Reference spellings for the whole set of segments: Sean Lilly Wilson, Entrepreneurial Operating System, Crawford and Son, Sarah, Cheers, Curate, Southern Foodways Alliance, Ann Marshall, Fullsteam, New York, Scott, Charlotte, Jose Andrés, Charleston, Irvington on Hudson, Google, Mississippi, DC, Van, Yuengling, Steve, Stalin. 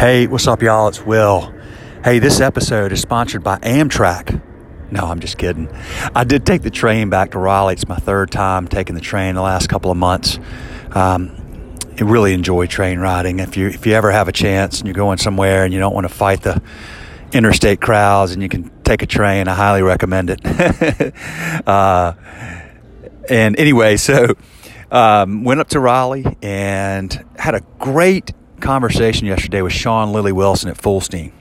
Hey, what's up, y'all? It's Will. Hey, this episode is sponsored by Amtrak. No, I'm just kidding. I did take the train back to Raleigh. It's my third time taking the train the last couple of months. I really enjoy train riding. If you ever have a chance and you're going somewhere and you don't want to fight the interstate crowds and you can take a train, I highly recommend it. And anyway, so went up to Raleigh and had a great conversation yesterday with Sean Lilly Wilson at Fullsteam.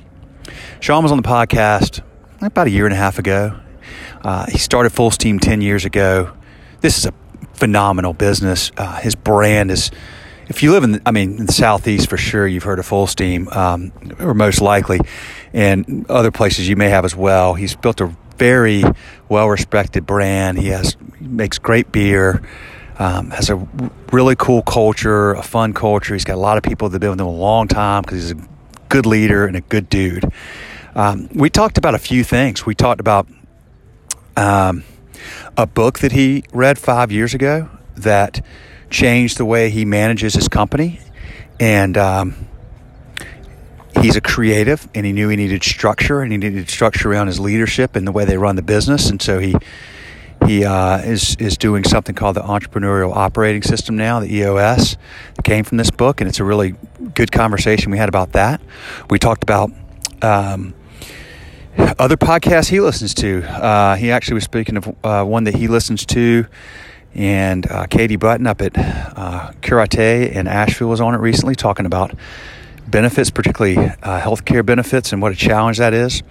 Sean was on the podcast about a year and a half ago. He started Fullsteam 10 years ago. This is a phenomenal business. His brand is, if you live in the Southeast for sure, you've heard of Fullsteam, or most likely, and other places you may have as well. He's built a very well-respected brand. He makes great beer, has a really cool culture, a fun culture. He's got a lot of people that have been with him a long time because he's a good leader and a good dude. We talked about a few things. We talked about a book that he read 5 years ago that changed the way he manages his company. And he's a creative, and he knew he needed structure, and he needed structure around his leadership and the way they run the business. And so he is doing something called the Entrepreneurial Operating System now, the EOS. It came from this book, and it's a really good conversation we had about that. We talked about other podcasts he listens to. He actually was speaking of one that he listens to, and Katie Button up at Curate in Asheville was on it recently talking about benefits, particularly healthcare benefits, and what a challenge that is.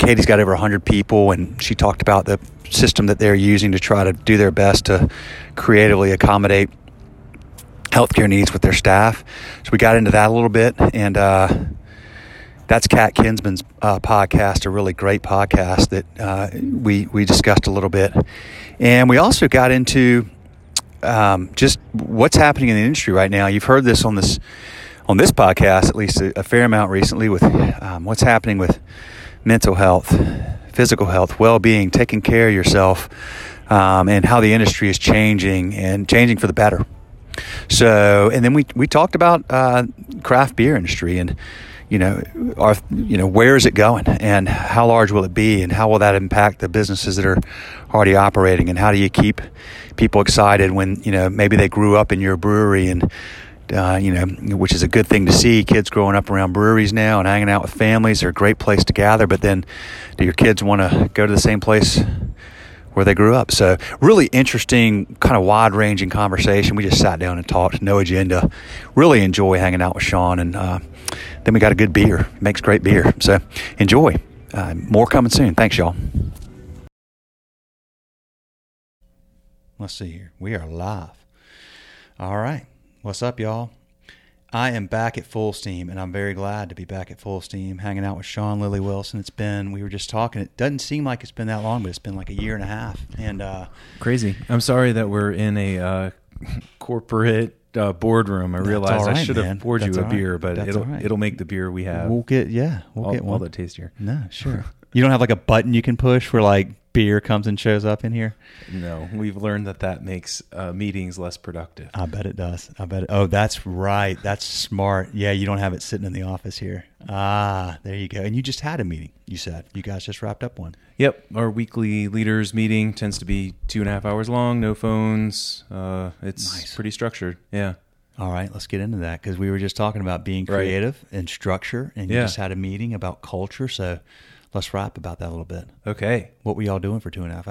Katie's got over 100 people, and she talked about the system that they're using to try to do their best to creatively accommodate healthcare needs with their staff. So we got into that a little bit, and that's Kat Kinsman's podcast, a really great podcast that we discussed a little bit. And we also got into just what's happening in the industry right now. You've heard this on this podcast, at least a fair amount recently, with what's happening with mental health, physical health, well-being, taking care of yourself, and how the industry is changing and changing for the better. So, and then we talked about craft beer industry and, where is it going, and how large will it be, and how will that impact the businesses that are already operating, and how do you keep people excited when, maybe they grew up in your brewery, and, which is a good thing to see, kids growing up around breweries now and hanging out with families are a great place to gather, but then do your kids want to go to the same place where they grew up? So really interesting, kind of wide-ranging conversation. We just sat down and talked, no agenda. Really enjoy hanging out with Sean, and then we got a good beer. Makes great beer. So enjoy. More coming soon. Thanks, y'all. Let's see here. We are live. All right. What's up, y'all? I am back at Fullsteam, and I'm very glad to be back at Fullsteam, hanging out with Sean Lilly Wilson. We were just talking. It doesn't seem like it's been that long, but it's been like a year and a half. And crazy. I'm sorry that we're in a corporate boardroom. I realized I should have poured you a beer, but it'll make the beer we have. We'll get one. All the tastier. No, sure. You don't have like a button you can push where like beer comes and shows up in here? No, we've learned that makes meetings less productive. I bet it does. Oh, that's right. That's smart. Yeah, you don't have it sitting in the office here. Ah, there you go. And you just had a meeting, you said. You guys just wrapped up one. Yep. Our weekly leaders meeting tends to be 2.5 hours long, no phones. It's nice. Pretty structured. Yeah. All right, let's get into that, because we were just talking about being creative and structure, and you just had a meeting about culture, so let's rap about that a little bit. Okay. What were y'all doing for 2.5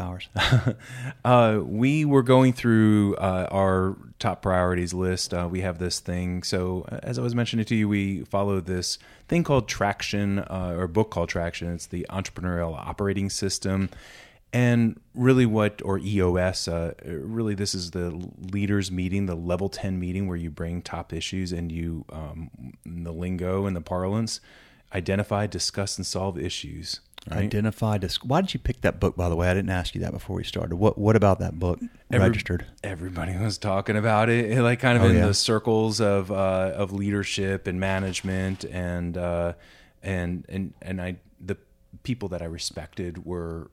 hours? We were going through our top priorities list. We have this thing. So as I was mentioning to you, we follow this thing called Traction, or a book called Traction. It's the Entrepreneurial Operating System. And really EOS, really this is the leaders meeting, the level 10 meeting where you bring top issues and you, the lingo and the parlance, identify, discuss, and solve issues. Right? Why did you pick that book, by the way? I didn't ask you that before we started. What about that book registered? Everybody was talking about it, like kind of the circles of leadership and management, and the people that I respected were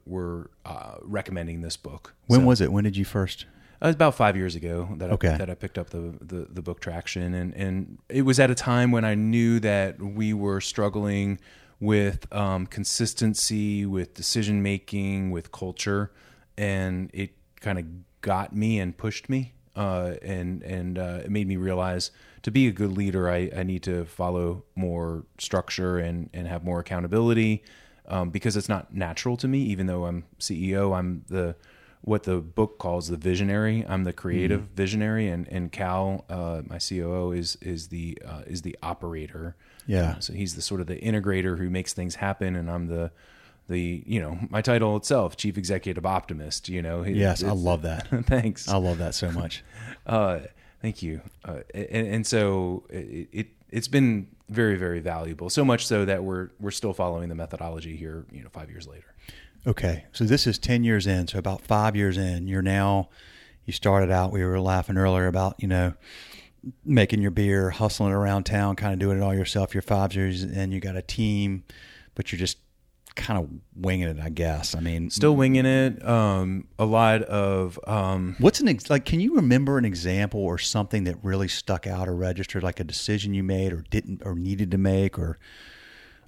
recommending this book. When was it? When did you first? It was about 5 years ago that I picked up the book Traction, and it was at a time when I knew that we were struggling with consistency, with decision making, with culture, and it kind of got me and pushed me, and it made me realize to be a good leader, I need to follow more structure and have more accountability, because it's not natural to me. Even though I'm CEO, I'm what the book calls the visionary. I'm the creative visionary, and Cal, my COO, is the operator. Yeah. So he's the sort of the integrator who makes things happen, and I'm the my title itself, Chief Executive Optimist. Yes, I love that. Thanks. I love that so much. Thank you. And so it's been very, very valuable. So much so that we're still following the methodology here, 5 years later. Okay. So this is 10 years in. So about 5 years in, you started out, we were laughing earlier about, making your beer, hustling around town, kind of doing it all yourself. You're 5 years in, you got a team, but you're just kind of winging it, I guess. I mean, still winging it. A lot of, can you remember an example or something that really stuck out or registered, like a decision you made or didn't, or needed to make, or,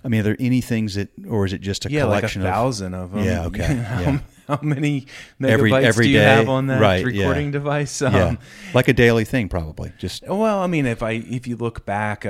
I mean, are there any things that, or is it just a collection of? Yeah, like 1,000 of them. Yeah, okay. Yeah. How many megabytes every do you have on that recording device? Yeah. Like a daily thing, probably. Well, I mean, if you look back,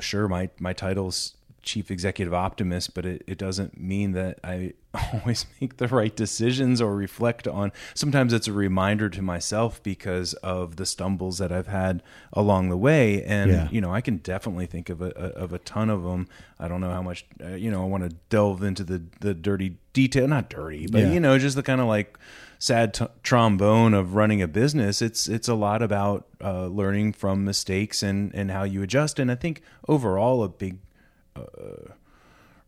sure, my title's Chief Executive Optimist, but it doesn't mean that I always make the right decisions or reflect on. Sometimes it's a reminder to myself because of the stumbles that I've had along the way, and I can definitely think of a ton of them. I don't know how much I want to delve into the dirty detail, not dirty, but just the kind of like sad trombone of running a business. It's a lot about learning from mistakes and how you adjust. And I think overall, a big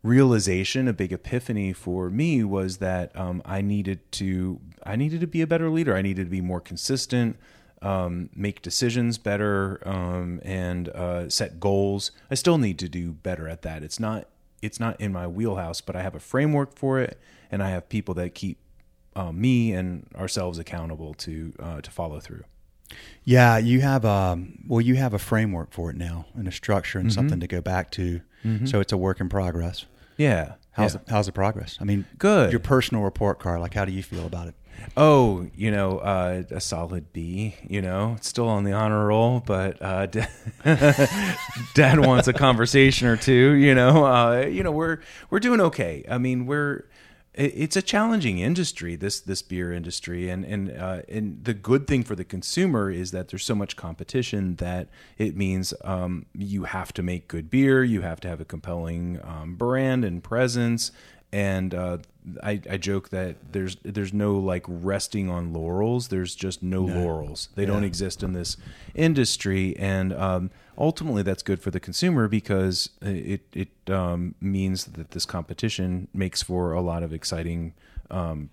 realization, a big epiphany for me was that I needed to be a better leader. I needed to be more consistent, make decisions better, and set goals. I still need to do better at that. It's not in my wheelhouse, but I have a framework for it, and I have people that keep me and ourselves accountable to follow through. Yeah, you have a framework for it now and a structure and something to go back to. Mm-hmm. So it's a work in progress. Yeah. How's the progress? I mean, good. Your personal report card, like how do you feel about it? Oh, a solid B, it's still on the honor roll, but Dad wants a conversation or two, we're doing okay. I mean, it's a challenging industry, this beer industry, and the good thing for the consumer is that there's so much competition that it means you have to make good beer, you have to have a compelling brand and presence, and I joke that there's no like resting on laurels, there's just no laurels. They don't exist in this industry, and ultimately that's good for the consumer because it means that this competition makes for a lot of exciting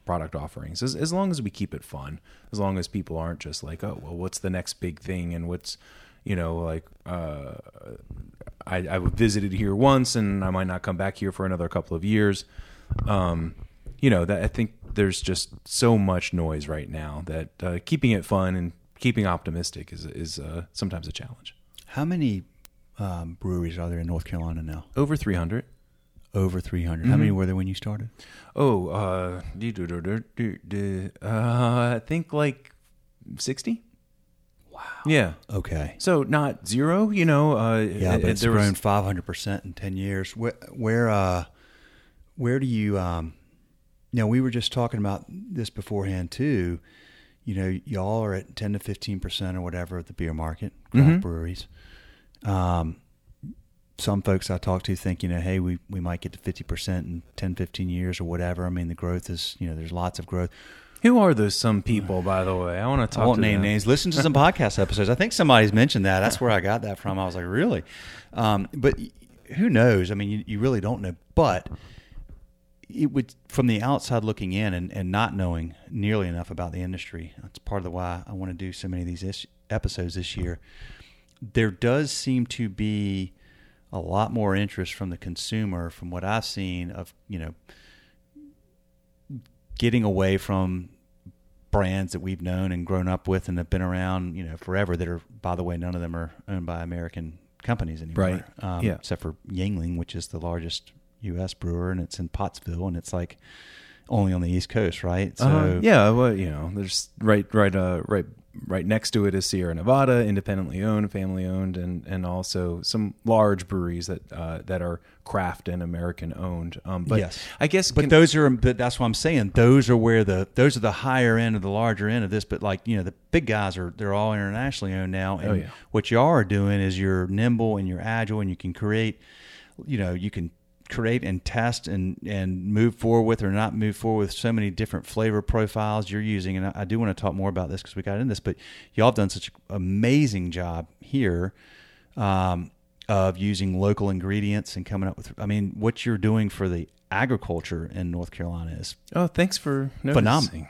product offerings, as long as we keep it fun, as long as people aren't just like, oh, well, what's the next big thing, and what's I visited here once and I might not come back here for another couple of years. That I think there's just so much noise right now that keeping it fun and keeping optimistic is sometimes a challenge. How many breweries are there in North Carolina now? Over 300. Over 300. Mm-hmm. How many were there when you started? Oh, I think like 60. Wow. Yeah. Okay. So not zero, but it's grown 500% in 10 years. Where do you, we were just talking about this beforehand too, y'all are at 10 to 15% or whatever at the beer market, craft breweries. Some folks I talk to think, hey, we might get to 50% in 10, 15 years or whatever. I mean, the growth is, there's lots of growth. Who are those some people, by the way? I want to talk to them. I won't name names. Listen to some podcast episodes. I think somebody's mentioned that. That's where I got that from. I was like, really? But who knows? I mean, you really don't know. But it would, from the outside looking in and not knowing nearly enough about the industry, that's part of the why I want to do so many of these episodes this year. There does seem to be a lot more interest from the consumer, from what I've seen of, getting away from brands that we've known and grown up with and have been around, you know, forever that are, by the way, none of them are owned by American companies anymore. Right. Yeah. Except for Yuengling, which is the largest U.S. brewer, and it's in Pottsville, and it's like only on the East Coast, right? So yeah, well, you know, there's right next to it is Sierra Nevada, independently owned, family owned, and also some large breweries that are craft and American owned. But yes, I guess, but that's what I'm saying. Those are the higher end of the larger end of this. But like, you know, the big guys they're all internationally owned now. And what you are doing is you're nimble and you're agile and you can create and test and move forward with or not move forward with so many different flavor profiles you're using. And I do want to talk more about this because we got into this, but y'all have done such an amazing job here of using local ingredients and coming up with, I mean, what you're doing for the agriculture in North Carolina is thanks for noticing.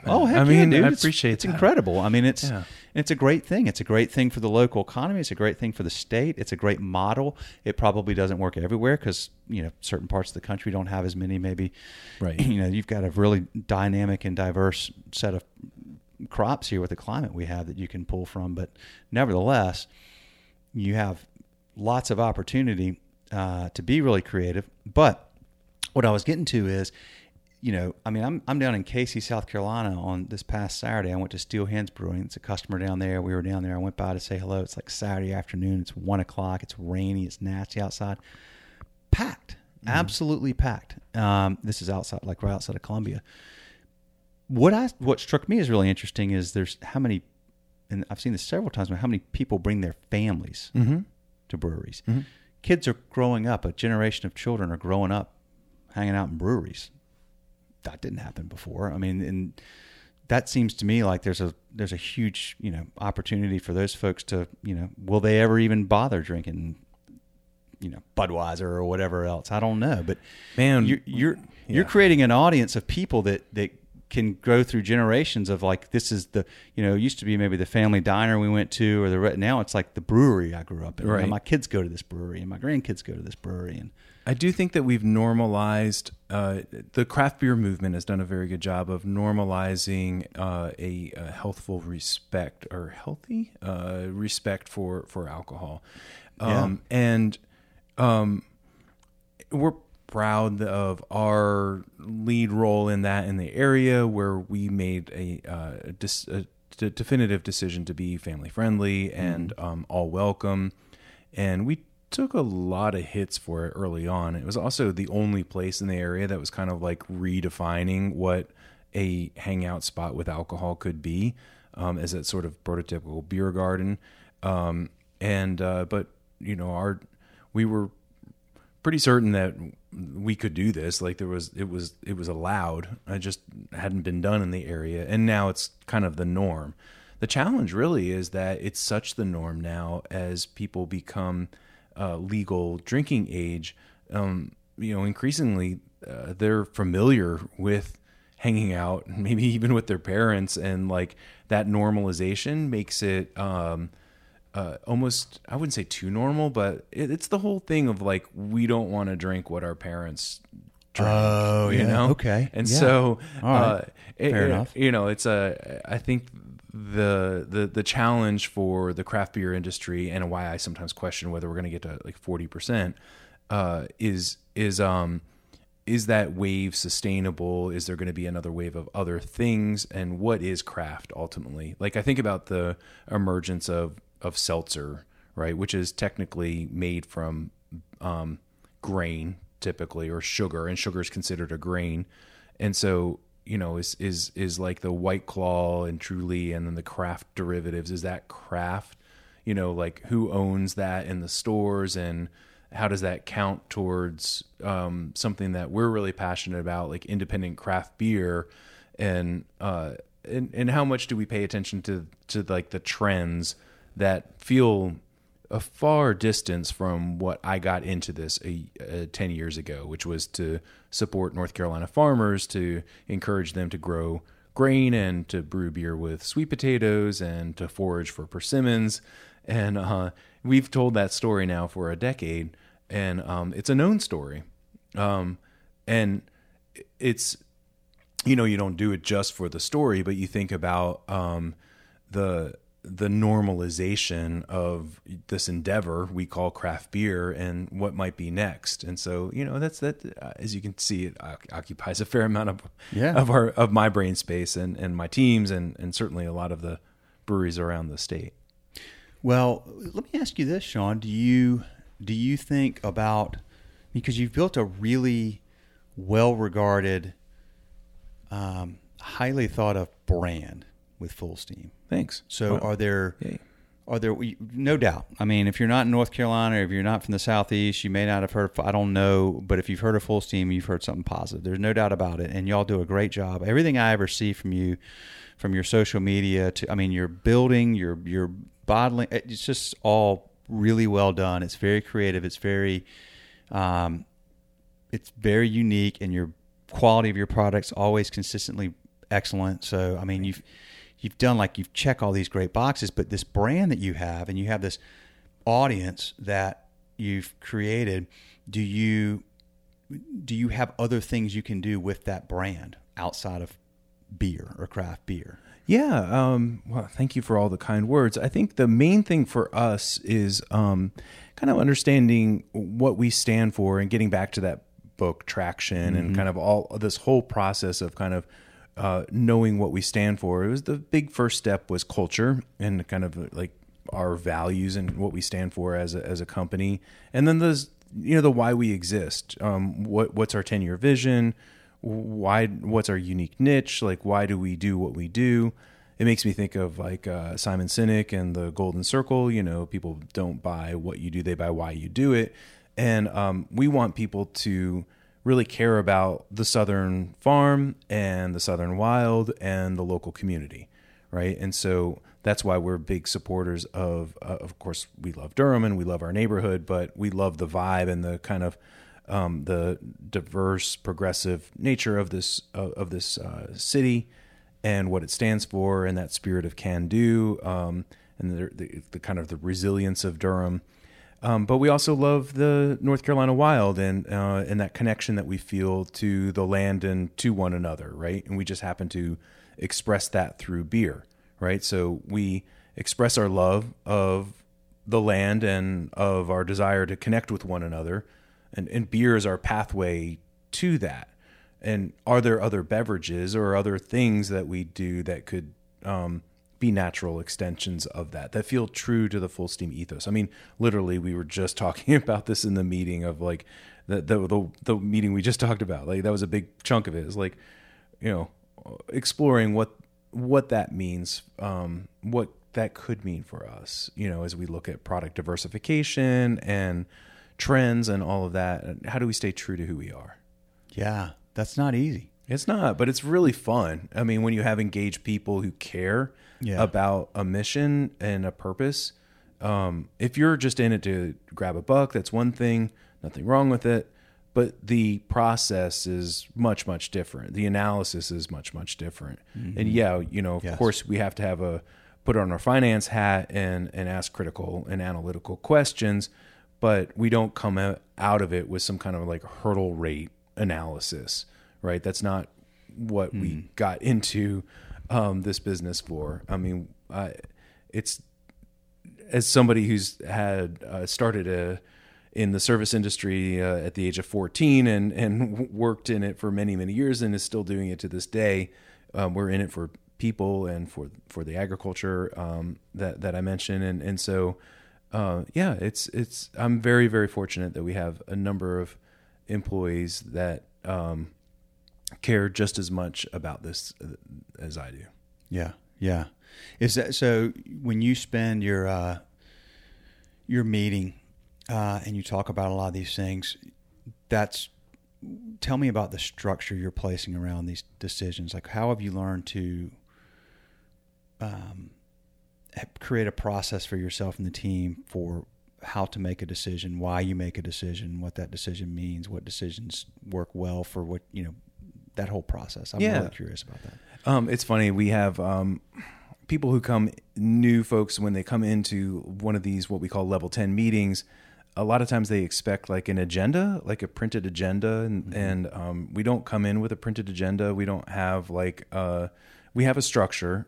Phenomenal. Oh, heck, I mean, dude, I appreciate it's incredible. I mean, it's a great thing. It's a great thing for the local economy. It's a great thing for the state. It's a great model. It probably doesn't work everywhere because, you know, certain parts of the country don't have as many, maybe, right. You know, you've got a really dynamic and diverse set of crops here with the climate we have that you can pull from. But nevertheless, you have lots of opportunity to be really creative. But what I was getting to is, you know, I mean, I'm down in Casey, South Carolina on this past Saturday. I went to Steel Hands Brewing. It's a customer down there. We were down there. I went by to say hello. It's like Saturday afternoon. It's 1:00. It's rainy. It's nasty outside. Packed. Mm-hmm. Absolutely packed. This is outside, like right outside of Columbia. What struck me as really interesting is there's how many, and I've seen this several times, but how many people bring their families mm-hmm. to breweries. Mm-hmm. Kids are growing up. A generation of children are growing up hanging out in breweries. That didn't happen before. I mean, and that seems to me like there's a huge, you know, opportunity for those folks to, you know, will they ever even bother drinking, you know, Budweiser or whatever else? I don't know, but man, you're creating an audience of people that can go through generations of like, this is the, you know, it used to be maybe the family diner we went to, or now it's like the brewery I grew up in. Right. And my kids go to this brewery and my grandkids go to this brewery. And I do think that we've normalized, the craft beer movement has done a very good job of normalizing a healthful respect, or healthy respect for alcohol. And we're proud of our lead role in that in the area where we made a definitive decision to be family friendly and all welcome. And we took a lot of hits for it early on. It was also the only place in the area that was kind of like redefining what a hangout spot with alcohol could be, as that sort of prototypical beer garden. But you know, we were pretty certain that we could do this. Like it was allowed. It just hadn't been done in the area. And now it's kind of the norm. The challenge really is that it's such the norm now as people become legal drinking age, you know, increasingly they're familiar with hanging out, maybe even with their parents, and like that normalization makes it almost, I wouldn't say too normal, but it's the whole thing of like, we don't want to drink what our parents drink. Oh, you know? Okay. And so, fair enough. You know, it's I think the challenge for the craft beer industry, and why I sometimes question whether we're going to get to like 40%, is that wave sustainable? Is there going to be another wave of other things? And what is craft ultimately? Like, I think about the emergence of seltzer, right? Which is technically made from, grain typically, or sugar, and sugar is considered a grain. And so, you know, is like the White Claw and Truly, and then the craft derivatives. Is that craft? You know, like who owns that in the stores, and how does that count towards something that we're really passionate about, like independent craft beer, and how much do we pay attention to like the trends that feel a far distance from what I got into this 10 years ago, which was to support North Carolina farmers, to encourage them to grow grain and to brew beer with sweet potatoes and to forage for persimmons. And we've told that story now for a decade, and it's a known story. And it's you know, you don't do it just for the story, but you think about the normalization of this endeavor we call craft beer and what might be next. And so, you know, that's that, as you can see, it occupies a fair amount of my brain space and my teams and certainly a lot of the breweries around the state. Well, let me ask you this, Sean, do you think about, because you've built a really well-regarded, highly thought of brand with Fullsteam. Thanks. So are there, no doubt. I mean, if you're not in North Carolina, or if you're not from the Southeast, you may not have heard, I don't know, but if you've heard of Fullsteam, you've heard something positive. There's no doubt about it. And y'all do a great job. Everything I ever see from you, from your social media to, I mean, your building, your bottling, it's just all really well done. It's very creative. It's very unique, and your quality of your products always consistently excellent. So, I mean, you've done, like, you've checked all these great boxes, but this brand that you have, and you have this audience that you've created, do you have other things you can do with that brand outside of beer or craft beer? Yeah. Well, thank you for all the kind words. I think the main thing for us is kind of understanding what we stand for and getting back to that book traction, mm-hmm. and kind of all this whole process of kind of knowing what we stand for. It was the big first step was culture and kind of like our values and what we stand for as a company. And then those, you know, the why we exist, what's our 10-year vision, what's our unique niche? Like, why do we do what we do? It makes me think of like Simon Sinek and the Golden Circle. You know, people don't buy what you do, they buy why you do it. And we want people to really care about the Southern farm and the Southern wild and the local community, right? And so that's why we're big supporters of course, we love Durham and we love our neighborhood, but we love the vibe and the kind of the diverse, progressive nature of this city and what it stands for, and that spirit of can do, and the kind of the resilience of Durham. But we also love the North Carolina wild and that connection that we feel to the land and to one another, right? And we just happen to express that through beer, right? So we express our love of the land and of our desire to connect with one another, and beer is our pathway to that. And are there other beverages or other things that we do that could be natural extensions of that feel true to the Fullsteam ethos? I mean, literally, we were just talking about this in the meeting of like the meeting we just talked about. Like, that was a big chunk of it. It's like, you know, exploring what that means, what that could mean for us, you know, as we look at product diversification and trends and all of that. And how do we stay true to who we are? Yeah, that's not easy. It's not, but it's really fun. I mean, when you have engaged people who care about a mission and a purpose, if you're just in it to grab a buck, that's one thing, nothing wrong with it. But the process is much, much different. The analysis is much, much different. Mm-hmm. And of course we have to put on our finance hat and ask critical and analytical questions, but we don't come out of it with some kind of like hurdle rate analysis. Right. That's not what we got into this business for. I mean, it's as somebody who's had started in the service industry at the age of 14 and worked in it for many, many years and is still doing it to this day. We're in it for people and for the agriculture that I mentioned. And so, I'm very, very fortunate that we have a number of employees that care just as much about this as I do. Yeah. Yeah. Is that, so when you spend your meeting, and you talk about a lot of these things, tell me about the structure you're placing around these decisions. Like, how have you learned to, create a process for yourself and the team for how to make a decision, why you make a decision, what that decision means, what decisions work well for what, you know, that whole process. I'm really curious about that. It's funny. We have new folks, when they come into one of these, what we call level 10 meetings, a lot of times they expect like an agenda, like a printed agenda. And, mm-hmm. and we don't come in with a printed agenda. We don't have like, we have a structure.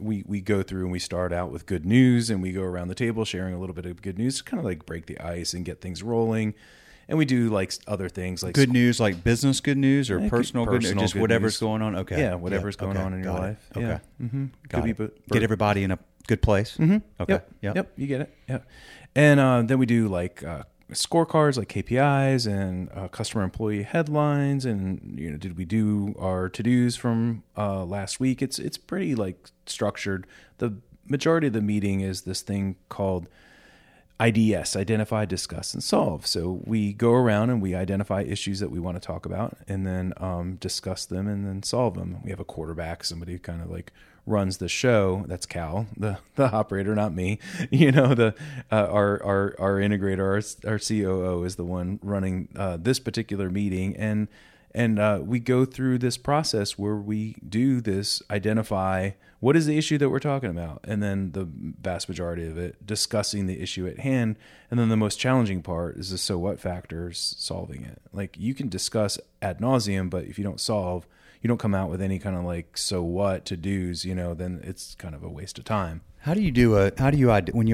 We go through and we start out with good news and we go around the table sharing a little bit of good news to kind of like break the ice and get things rolling. And we do like other things like good news, like business good news or personal good news, or just whatever's going on. Okay. Yeah. Whatever's going on in your life. Okay. Yeah. Mm-hmm. Get everybody in a good place. Mm-hmm. Okay. Yep. You get it. Yep. And then we do like scorecards, like KPIs and customer employee headlines. And, you know, did we do our to-dos from last week? It's pretty like structured. The majority of the meeting is this thing called IDS, identify, discuss, and solve. So we go around and we identify issues that we want to talk about and then discuss them and then solve them. We have a quarterback, somebody who kind of like runs the show. That's Cal, the operator, not me. You know, our integrator, our COO is the one running this particular meeting. And we go through this process where we do this, identify what is the issue that we're talking about, and then the vast majority of it, discussing the issue at hand. And then the most challenging part is the so what factors, solving it. Like you can discuss ad nauseum, but if you don't solve, you don't come out with any kind of like so what to do's, you know, then it's kind of a waste of time. When you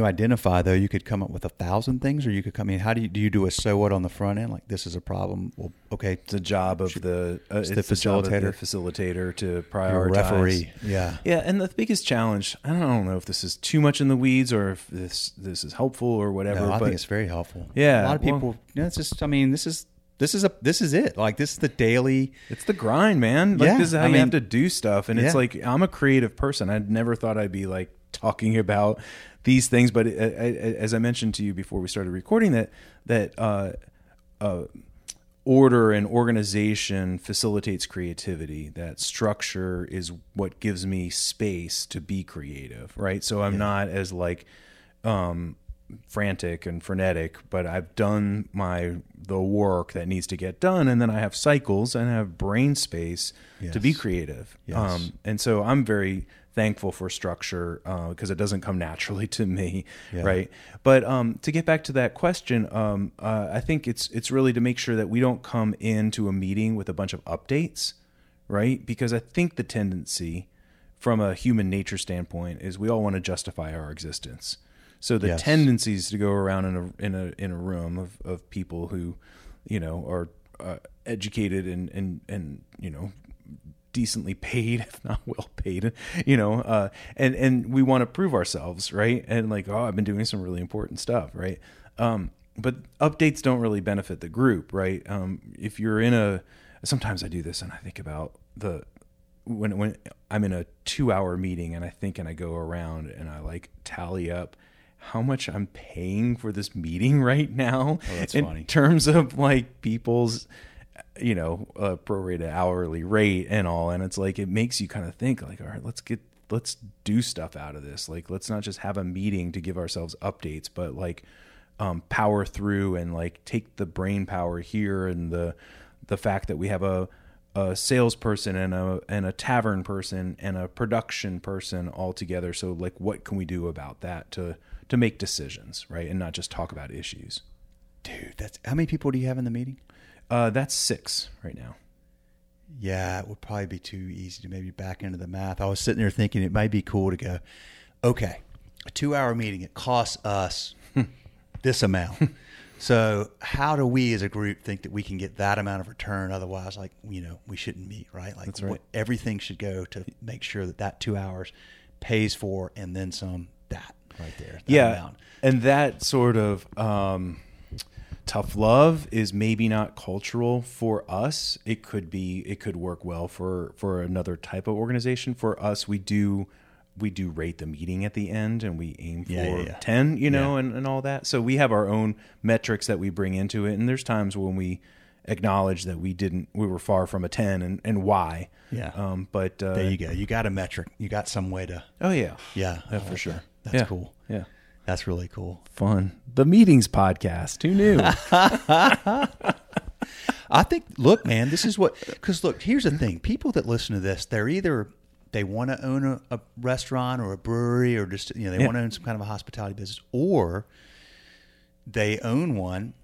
identify though, you could come up with 1,000 things, or you could come in. How do you do a so what on the front end? Like this is a problem. Well, okay, it's the job of the facilitator to prioritize. Your referee, yeah, yeah. And the biggest challenge, I don't know if this is too much in the weeds or if this is helpful or whatever. No, I think it's very helpful. Yeah, a lot of people. Well, yeah, it's just. I mean, this is it. Like this is the daily. It's the grind, man. Like, yeah, this is how you have to do stuff, and it's like I'm a creative person. I never thought I'd be like talking about these things, but as I mentioned to you before we started recording, that order and organization facilitates creativity. That structure is what gives me space to be creative, right? So I'm not as like frantic and frenetic, but I've done the work that needs to get done, and then I have cycles and I have brain space to be creative. Yes. And so I'm very thankful for structure because it doesn't come naturally to me, right? But to get back to that question, I think it's really to make sure that we don't come into a meeting with a bunch of updates, right? Because I think the tendency from a human nature standpoint is we all want to justify our existence. So the tendencies to go around in a room of people who, you know, are educated and you know, decently paid, if not well paid, you know, and we want to prove ourselves, right? And like, oh, I've been doing some really important stuff, right? But updates don't really benefit the group, right? If you're sometimes I do this and I think about when I'm in a 2-hour meeting and I go around and I like tally up how much I'm paying for this meeting right now. Oh, that's funny. In terms of like people's, you know, prorated hourly rate and all. And it's like, it makes you kind of think like, all right, let's do stuff out of this. Like, let's not just have a meeting to give ourselves updates, but like, power through and like take the brain power here. And the fact that we have a salesperson and a tavern person and a production person all together. So like, what can we do about that to make decisions, right? And not just talk about issues. Dude, how many people do you have in the meeting? That's 6 right now. Yeah, it would probably be too easy to maybe back into the math. I was sitting there thinking it might be cool to go, okay, a 2-hour meeting, it costs us this amount. So how do we as a group think that we can get that amount of return? Otherwise, like, you know, we shouldn't meet, right? Like that's right. Everything should go to make sure that 2 hours pays for and then some that right there. That amount. And that sort of tough love is maybe not cultural for us. It could be. It could work well for another type of organization. For us, we do rate the meeting at the end, and we aim for 10, you know, and all that. So we have our own metrics that we bring into it. And there's times when we acknowledge that we were far from a 10 and why. Yeah. But there you go. You got a metric. You got some way to. Oh yeah. Yeah. Like for sure. That's cool. Yeah. That's really cool. Fun. The Meetings Podcast. Who knew? I think, look, man, this is because look, here's the thing. People that listen to this, they're either, they want to own a restaurant or a brewery or just, you know, they want to own some kind of a hospitality business, or they own one,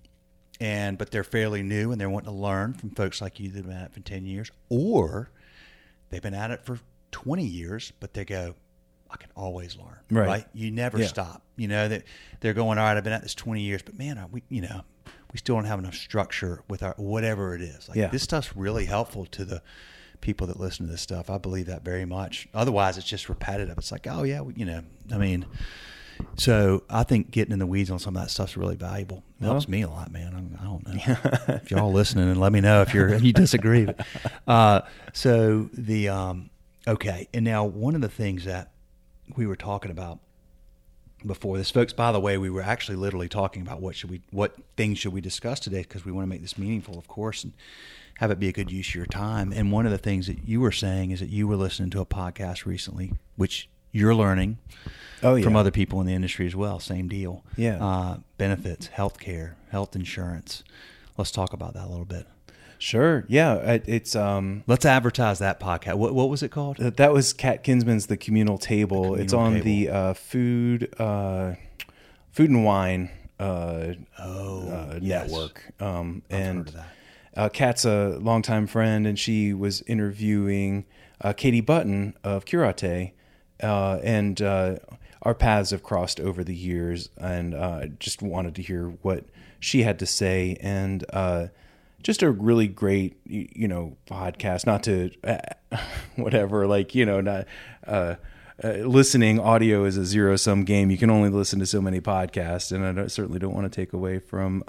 but they're fairly new and they're wanting to learn from folks like you that have been at it for 10 years, or they've been at it for 20 years, but they go, I can always learn, right? You never stop. You know, that they're going, all right, I've been at this 20 years, but man, we still don't have enough structure with our, whatever it is. This stuff's really helpful to the people that listen to this stuff. I believe that very much. Otherwise it's just repetitive. It's like, so I think getting in the weeds on some of that stuff's really valuable. It helps me a lot, man. I don't know if y'all listening, and let me know if you disagree. But, so the, okay. And now one of the things that we were talking about before this, folks, by the way, we were actually literally talking about what things should we discuss today? Cause we want to make this meaningful, of course, and have it be a good use of your time. And one of the things that you were saying is that you were listening to a podcast recently, which you're learning from other people in the industry as well. Same deal. Yeah. Benefits, healthcare, health insurance. Let's talk about that a little bit. Sure. Yeah. It's, let's advertise that podcast. What was it called? That was Kat Kinsman's The Communal Table. The food and wine, network. Yes. I've heard of that. Kat's a longtime friend, and she was interviewing Katie Button of Curate, and our paths have crossed over the years, and just wanted to hear what she had to say, and just a really great, podcast. Not to listening audio is a zero-sum game. You can only listen to so many podcasts, and certainly don't want to take away from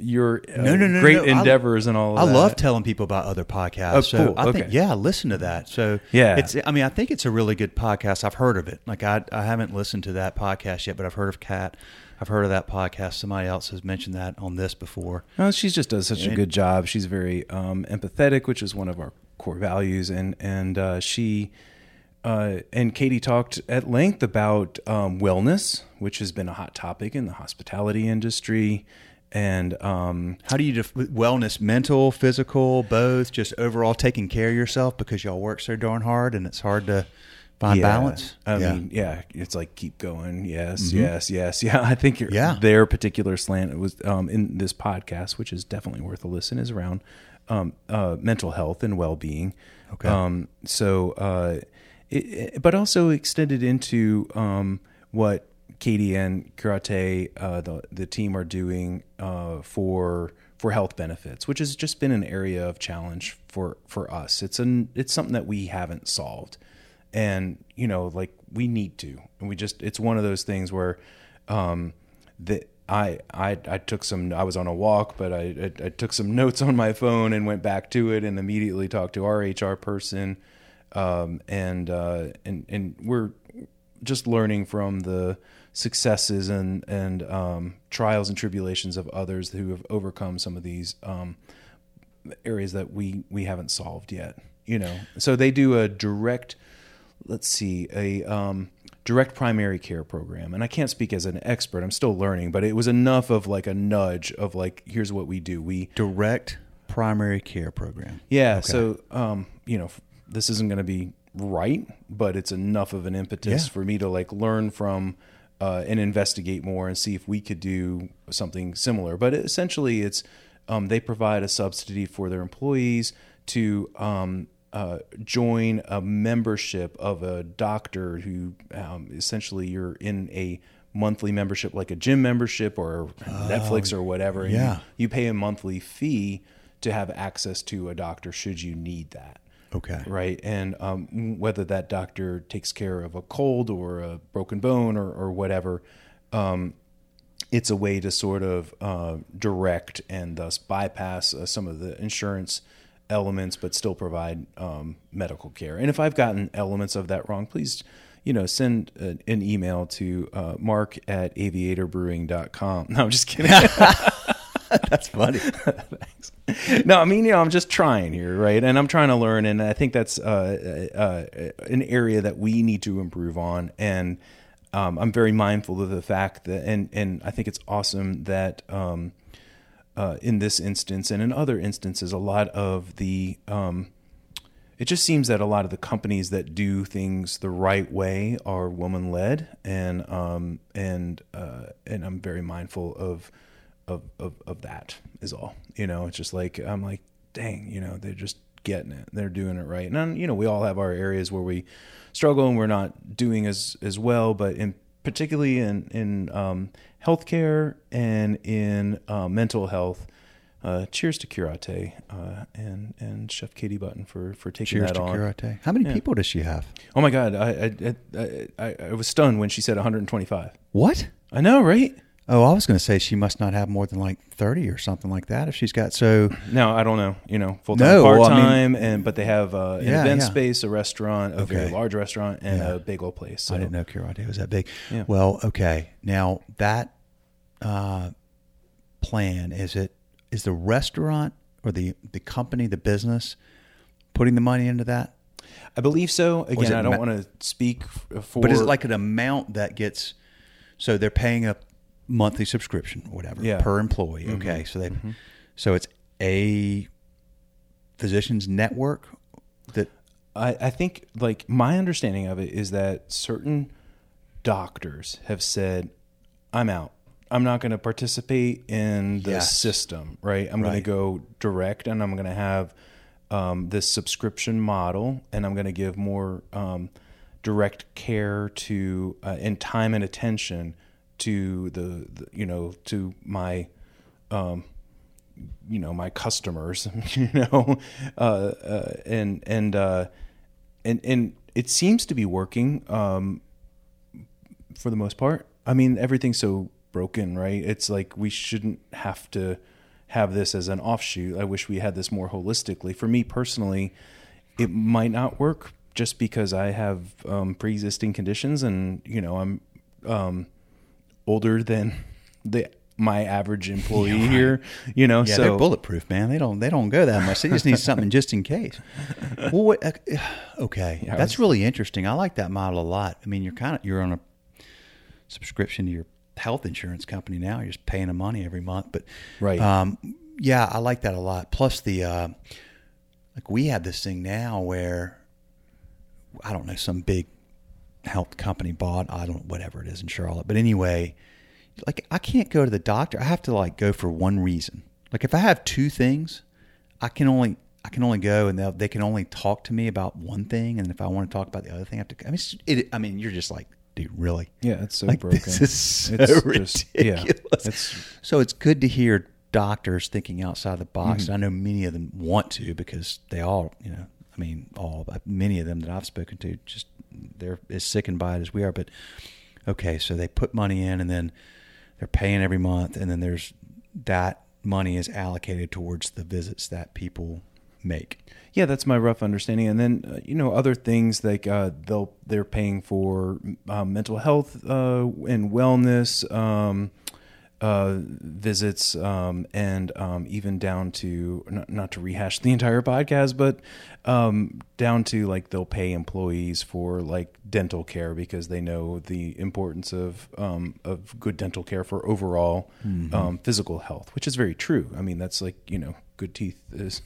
your great endeavors and all of that. I love telling people about other podcasts. Oh, so cool. I think listen to that. So I think it's a really good podcast. I've heard of it. Like I haven't listened to that podcast yet, but I've heard of Kat. I've heard of that podcast. Somebody else has mentioned that on this before. Well, she just does such a good job. She's very empathetic, which is one of our core values. And she and Katie talked at length about wellness, which has been a hot topic in the hospitality industry. And how do you wellness, mental, physical, both, just overall taking care of yourself, because y'all work so darn hard and it's hard to find balance? I mean, it's like keep going. Yes, mm-hmm. yes. Yeah, I think their particular slant was in this podcast, which is definitely worth a listen, is around mental health and well-being. Okay. But also extended into what Katie and Karate, the team, are doing for health benefits, which has just been an area of challenge for us. It's something that we haven't solved, and we need to. And it's one of those things where I was on a walk, but I took some notes on my phone and went back to it and immediately talked to our HR person, and we're just learning from the successes and trials and tribulations of others who have overcome some of these areas that we haven't solved yet. So they do a direct primary care program, and I can't speak as an expert. I'm still learning, but it was enough of like a nudge of like, here's what we do. We direct primary care program. Yeah. Okay. So this isn't going to be right, but it's enough of an impetus for me to learn from and investigate more and see if we could do something similar. But essentially it's they provide a subsidy for their employees to join a membership of a doctor who essentially you're in a monthly membership, like a gym membership or Netflix or whatever. And you pay a monthly fee to have access to a doctor should you need that. Okay. Right. And whether that doctor takes care of a cold or a broken bone or whatever, it's a way to sort of direct and thus bypass some of the insurance elements, but still provide medical care. And if I've gotten elements of that wrong, please, send an email to mark@aviatorbrewing.com. No, I'm just kidding. That's funny. Thanks. No, I mean, I'm just trying here, right? And I'm trying to learn, and I think that's an area that we need to improve on. And I'm very mindful of the fact that, and I think it's awesome that in this instance and in other instances, a lot of the it just seems that a lot of the companies that do things the right way are woman-led, and I'm very mindful of that is all. You know, it's just like, I'm like, dang, you know, they're just getting it, they're doing it right. And I'm, you know, we all have our areas where we struggle and we're not doing as well, but in particularly in healthcare and in mental health. Cheers to Curate and Chef Katie Button for taking cheers that on. Cheers to Curate. How many people does she have? Oh my God, I was stunned when she said 125. What? I know, right? Oh, I was going to say she must not have more than like 30 or something like that. If she's got so, no, I don't know. You know, full time, part time, but they have an event space, a restaurant, a very large restaurant, and a big old place. So. I didn't know Curate was that big. Yeah. Well, okay, now that plan is the restaurant or the company, the business, putting the money into that? I believe so. Again, I don't want to speak for. But is it like an amount that gets? So they're paying a monthly subscription, whatever, per employee. Mm-hmm. Okay, so so it's a physicians network that I think. Like my understanding of it is that certain doctors have said, "I'm out. I'm not going to participate in the system. Right? I'm going to go direct, and I'm going to have this subscription model, and I'm going to give more direct care to and time and attention." To the you know, to my you know, my customers, you know, and it seems to be working for the most part. I mean, everything's so broken, right? It's like we shouldn't have to have this as an offshoot. I wish we had this more holistically. For me personally, it might not work just because I have pre-existing conditions, and you know, I'm older than my average employee here, you know. Yeah, so they're bulletproof, man. They don't go that much. They just need something just in case. Well, that's really interesting. I like that model a lot. I mean, you're on a subscription to your health insurance company now. You're just paying them money every month, but yeah, I like that a lot. Plus the like we have this thing now where I don't know, some big health company bought, I don't know, whatever it is in Charlotte. But anyway, like I can't go to the doctor. I have to like go for one reason. Like if I have two things, I can only go, and they can only talk to me about one thing. And if I want to talk about the other thing, I have to, I mean, you're just like, dude, really? Yeah. It's so like, broken. This is so ridiculous. So it's good to hear doctors thinking outside the box. Mm-hmm. I know many of them want to, because they all, you know, I mean, many of them that I've spoken to, just they're as sickened by it as we are. But okay, so they put money in, and then they're paying every month, and then there's that money is allocated towards the visits that people make. Yeah, that's my rough understanding. And then you know, other things like they're paying for mental health and wellness visits, and even down to not to rehash the entire podcast, but down to like they'll pay employees for like dental care, because they know the importance of good dental care for overall physical health, which is very true. I mean, that's like, you know, good teeth is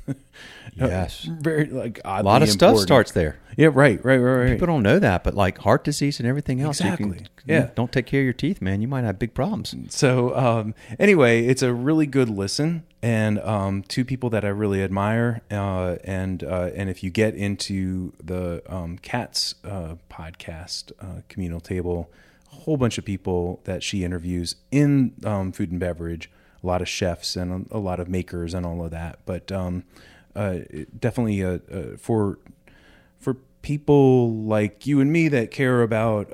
very like oddly a lot of important stuff starts there. Yeah, right. People don't know that, but like heart disease and everything else. Exactly. You don't take care of your teeth, man, you might have big problems. So anyway, it's a really good listen, and two people that I really admire, and if you get into the Kat's podcast, Communal Table, a whole bunch of people that she interviews in food and beverage, a lot of chefs and a lot of makers and all of that. But definitely for people like you and me that care about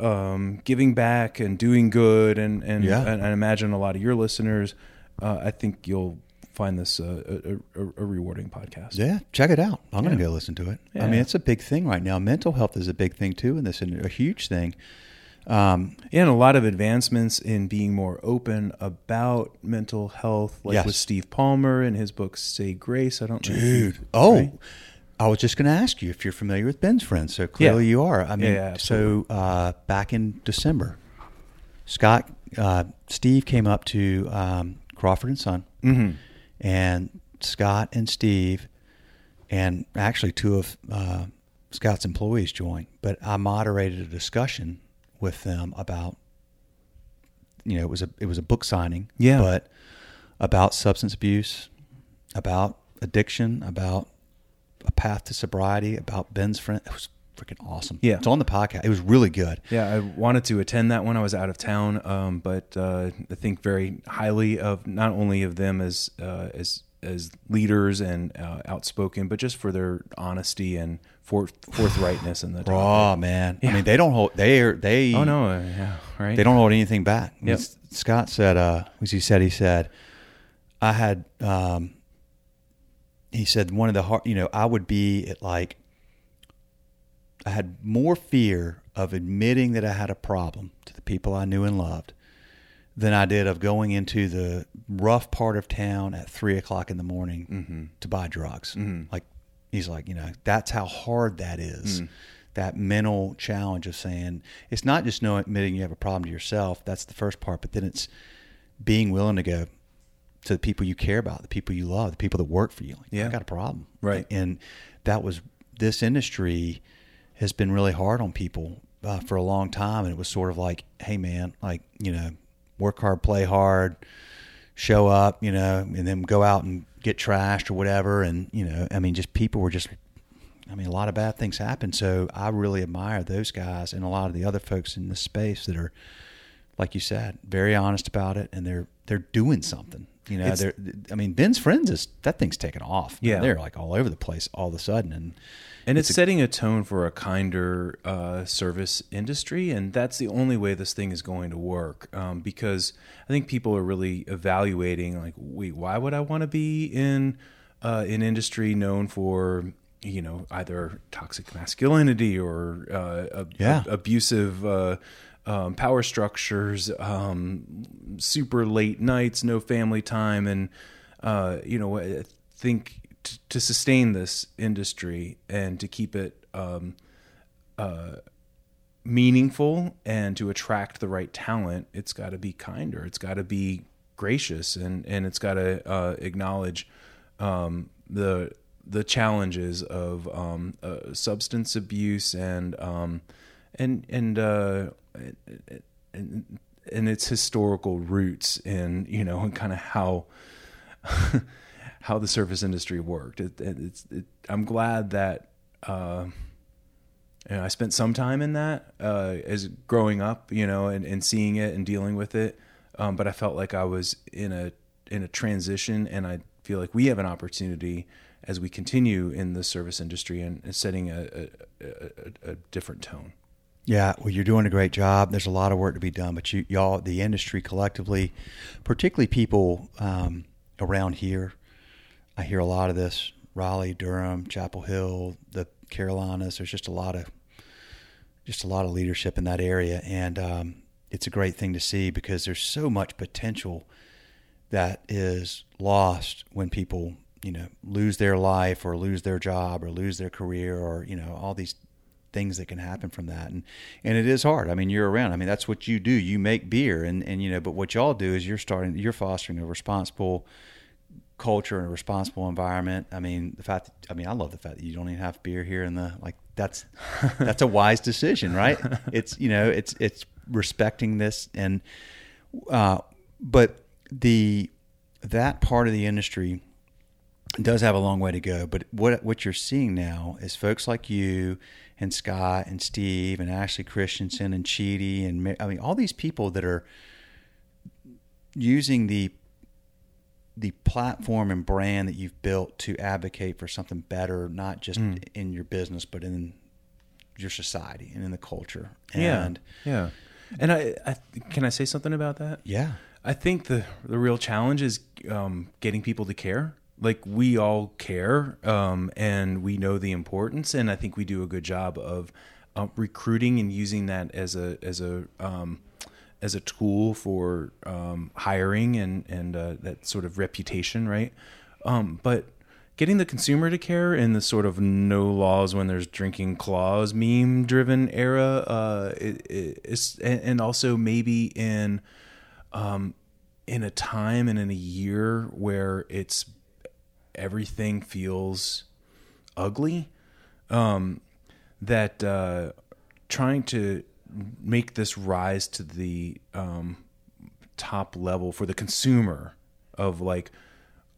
giving back and doing good, and I imagine a lot of your listeners, I think you'll find this a rewarding podcast. Yeah, check it out. I'm going to go listen to it. Yeah. I mean, it's a big thing right now. Mental health is a big thing too, and this is a huge thing. And a lot of advancements in being more open about mental health, like with Steve Palmer in his book Say Grace. I don't know. Dude. Right? I was just going to ask you if you're familiar with Ben's Friends. So clearly you are. I mean, back in December, Steve came up to Crawford and Son, and Scott and Steve, and actually two of Scott's employees joined, but I moderated a discussion with them about, you know, it was a book signing, yeah, but about substance abuse, about addiction, about a path to sobriety, about Ben's friend. It was freaking awesome. Yeah. It's on the podcast. It was really good. Yeah. I wanted to attend that one. I was out of town. But I think very highly of not only of them as leaders and outspoken, but just for their honesty and forthrightness in the topic. Oh man. Yeah. I mean, they don't hold anything back. Yep. Scott said, he said one of the hard, you know, I would be at like, I had more fear of admitting that I had a problem to the people I knew and loved than I did of going into the rough part of town at 3:00 in the morning mm-hmm. to buy drugs. Mm-hmm. Like, he's like, you know, that's how hard that is. Mm-hmm. That mental challenge of saying, it's not just admitting you have a problem to yourself. That's the first part. But then it's being willing to go to the people you care about, the people you love, the people that work for you. Like, yeah. I got a problem. Right. And that was, this industry has been really hard on people for a long time. And it was sort of like, hey man, like, you know, work hard, play hard, show up, you know, and then go out and get trashed or whatever. And, you know, I mean, just people were just, I mean, a lot of bad things happen. So I really admire those guys and a lot of the other folks in this space that are, like you said, very honest about it. And they're doing something, you know, Ben's Friends is, that thing's taken off. Yeah. They're like all over the place all of a sudden. And it's setting a tone for a kinder service industry, and that's the only way this thing is going to work, because I think people are really evaluating, like, wait, why would I want to be in an industry known for, you know, either toxic masculinity or abusive power structures, super late nights, no family time, and, you know, I think to sustain this industry and to keep it meaningful and to attract the right talent, it's got to be kinder. It's got to be gracious, and it's got to acknowledge the challenges of substance abuse and its historical roots in, you know, and kind of how. How the service industry worked. I'm glad that I spent some time in that as growing up, you know, and seeing it and dealing with it. But I felt like I was in a transition, and I feel like we have an opportunity as we continue in the service industry and setting a different tone. Yeah, well, you're doing a great job. There's a lot of work to be done, but y'all, the industry collectively, particularly people around here. I hear a lot of this, Raleigh, Durham, Chapel Hill, the Carolinas. There's just a lot of leadership in that area. And it's a great thing to see, because there's so much potential that is lost when people, you know, lose their life or lose their job or lose their career or, you know, all these things that can happen from that. And it is hard. I mean, you're around. I mean, that's what you do. You make beer and you know, but what y'all do is you're fostering a responsible culture and a responsible environment. I mean, I love the fact that you don't even have beer here in the, like, that's a wise decision, right? It's, you know, it's respecting this. And, but that part of the industry does have a long way to go. But what you're seeing now is folks like you and Scott and Steve and Ashley Christensen and Chidi and I mean, all these people that are using the platform and brand that you've built to advocate for something better, not just in your business, but in your society and in the culture. And yeah. And can I say something about that? Yeah. I think the real challenge is getting people to care. Like, we all care and we know the importance, and I think we do a good job of recruiting and using that as a tool for hiring and that sort of reputation, right? But getting the consumer to care in the sort of no laws when there's drinking claws meme-driven era, and also maybe in a time and in a year where it's everything feels ugly. that trying to make this rise to the top level for the consumer of like,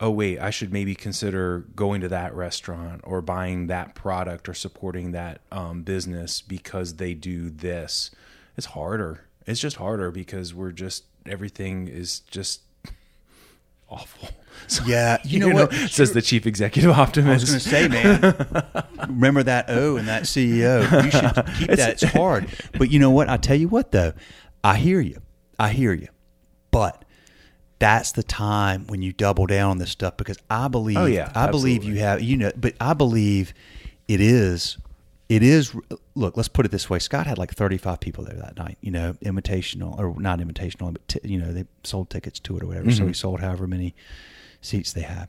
oh wait, I should maybe consider going to that restaurant or buying that product or supporting that business because they do this. It's harder. It's just harder because we're just, everything is just awful. So, yeah. You know what? Says the chief executive optimist. I was going to say, man, remember that O and that CEO. You should keep that. It's hard. But you know what? I'll tell you what though. I hear you. But that's the time when you double down on this stuff, because I believe, I believe you have, but I believe it is. Look, let's put it this way. Scott had like 35 people there that night, invitational or not invitational, but they sold tickets to it or whatever. Mm-hmm. So he sold however many seats they had.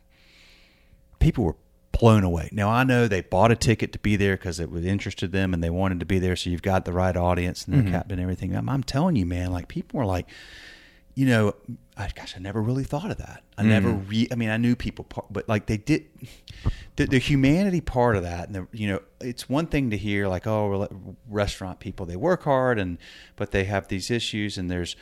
People were blown away. Now I know they bought a ticket to be there because it was interested them and they wanted to be there. So you've got the right audience and they're capped and everything. I'm telling you, man, like people were like, I never really thought of that. I knew people, but like they did the humanity part of that. And it's one thing to hear like, oh, restaurant people, they work hard but they have these issues and there's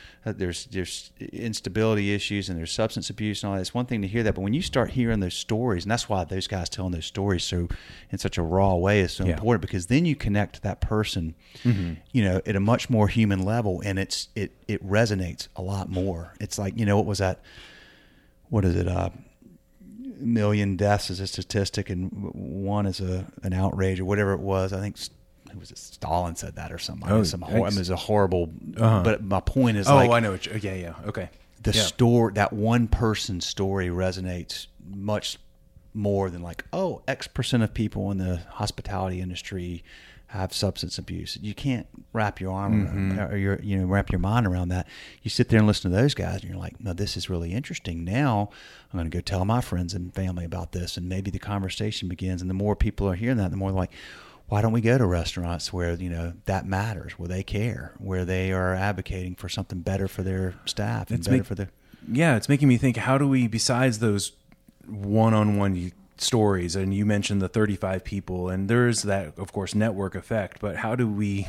instability issues and there's substance abuse and all that. It's one thing to hear that, but when you start hearing those stories, and that's why those guys telling those stories so in such a raw way is so important, because then you connect to that person, at a much more human level, and it resonates a lot more. It's like, what was that? What is it? Million deaths is a statistic, and one is an outrage, or whatever it was. I think it was Stalin said that or something. It was a horrible. But my point is, I know. Okay. The story, that one person's story resonates much more than like, X percent of people in the hospitality industry have substance abuse. You can't wrap your arm around, or wrap your mind around that. You sit there and listen to those guys and you're like, no, this is really interesting. Now I'm going to go tell my friends and family about this. And maybe the conversation begins. And the more people are hearing that, the more they're like, why don't we go to restaurants where, that matters, where they care, where they are advocating for something better for their staff and it's making me think, how do we, besides those one-on-one stories, and you mentioned the 35 people, and there's that, of course, network effect, but how do you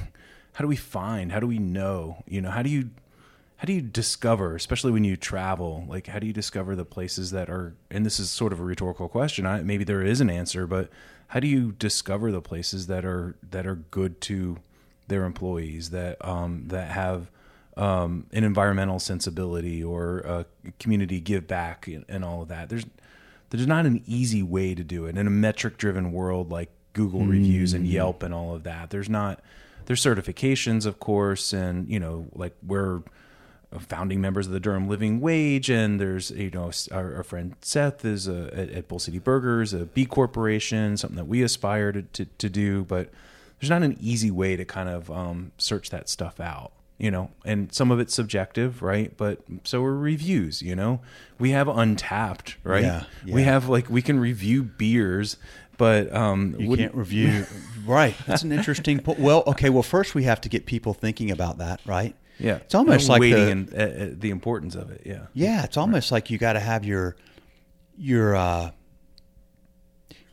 discover, especially when you travel, like how do you discover the places that are, and this is sort of a rhetorical question, maybe there is an answer, but how do you discover the places that are good to their employees, that have an environmental sensibility or a community give back and all of that? There's not an easy way to do it in a metric driven world like Google reviews and Yelp and all of that. There's certifications, of course. And, like we're founding members of the Durham Living Wage. And there's, our friend Seth is at Bull City Burgers, a B Corporation, something that we aspire to do. But there's not an easy way to kind of search that stuff out. And some of it's subjective, right? But so are reviews, we have Untappd, right? Yeah, yeah. We have we can review beers, but, you can't review. Right. That's an interesting point. Well, first we have to get people thinking about that, right? Yeah. It's almost like weighing the importance of it. Yeah. Yeah. It's almost like you got to have your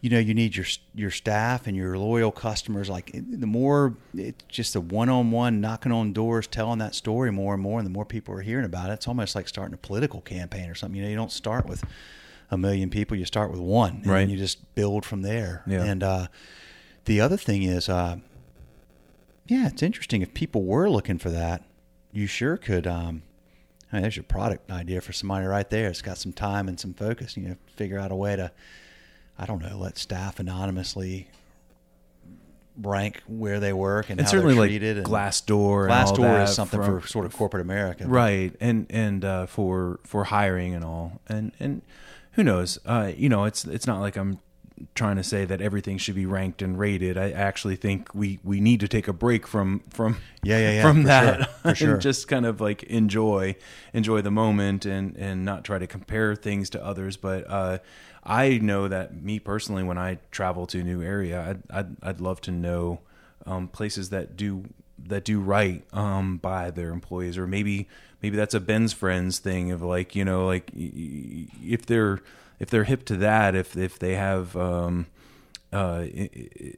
you need your staff and your loyal customers. Like the more, it's just the one-on-one knocking on doors, telling that story more and more, and the more people are hearing about it. It's almost like starting a political campaign or something. You don't start with 1 million people; you start with one, right? And you just build from there. Yeah. And the other thing is, it's interesting. If people were looking for that, you sure could. There's your product idea for somebody right there. It's got some time and some focus. Figure out a way to, I don't know, let staff anonymously rank where they work and how they're treated. Like Glassdoor and all that. Glassdoor is something for sort of corporate America. Right. And for hiring and all. And who knows? It's not like I'm trying to say that everything should be ranked and rated. I actually think we need to take a break from that, sure. And just kind of like enjoy the moment and not try to compare things to others. But I know that me personally, when I travel to a new area, I'd love to know places that do right by their employees, or maybe that's a Ben's Friends thing of like, if they're hip to that, if they have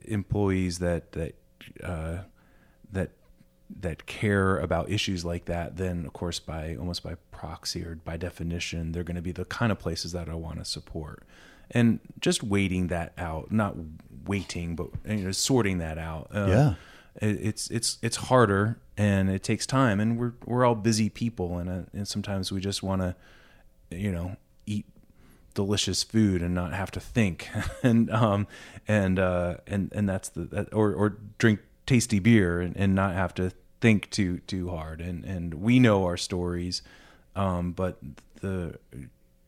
employees that that care about issues like that, then of course by almost by proxy or by definition, they're going to be the kind of places that I want to support. And just waiting that out, not waiting, but sorting that out. It's harder and it takes time, and we're all busy people, and sometimes we just want to, eat delicious food and not have to think, and that's or drink tasty beer and not have to think too hard. And we know our stories, but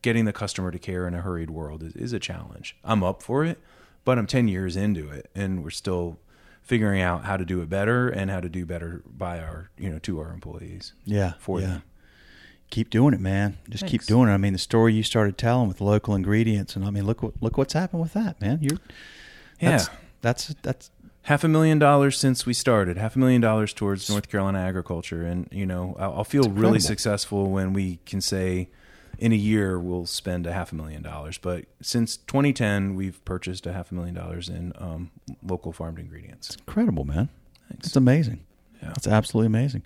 getting the customer to care in a hurried world is a challenge. I'm up for it, but I'm 10 years into it, and we're still figuring out how to do it better and how to do better by our, to our employees. Yeah. For them. Keep doing it, man. Just Thanks. Keep doing it. I mean, the story you started telling with local ingredients, and I mean, look what's happened with that, man. That's $500,000 since we started, $500,000 towards North Carolina agriculture. And, I'll feel really successful when we can say, in a year, we'll spend $500,000. But since 2010, we've purchased $500,000 in local farmed ingredients. It's incredible, man. Thanks. It's amazing. Yeah. It's absolutely amazing.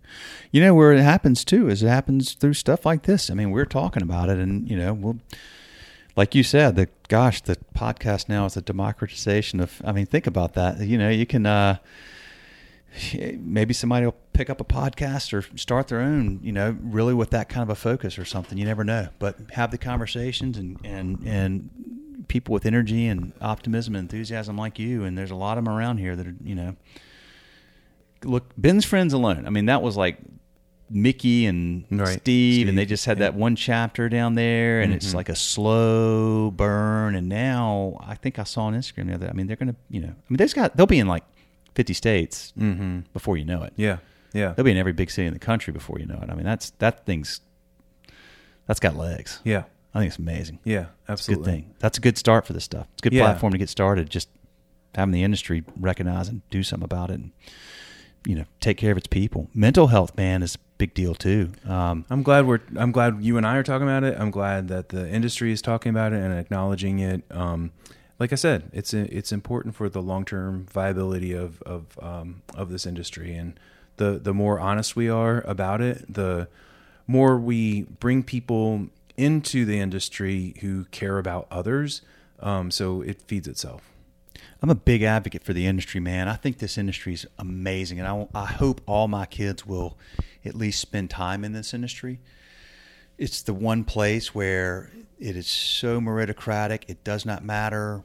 Where it happens, too, is it happens through stuff like this. I mean, we're talking about it, and, we'll... Like you said, the podcast now is the democratization of, think about that. You can, maybe somebody will pick up a podcast or start their own, really with that kind of a focus or something. You never know, but have the conversations and people with energy and optimism and enthusiasm like you. And there's a lot of them around here that are, look, Ben's Friends alone. That was like Mickey and Steve, and they just had that one chapter down there, and it's like a slow burn. And now I think I saw on Instagram the other day, they're going to, they'll be in like 50 states before you know it. Yeah. Yeah. They'll be in every big city in the country before you know it. That's got legs. Yeah. I think it's amazing. Yeah. Absolutely. It's a good thing. That's a good start for this stuff. It's a good platform to get started. Just having the industry recognize and do something about it, and, take care of its people. Mental health, man, is big deal too. I'm glad you and I are talking about it. I'm glad that the industry is talking about it and acknowledging it. Like I said, it's important for the long-term viability of this industry. And the more honest we are about it, the more we bring people into the industry who care about others. So it feeds itself. I'm a big advocate for the industry, man. I think this industry is amazing, and I hope all my kids will at least spend time in this industry. It's the one place where it is so meritocratic. It does not matter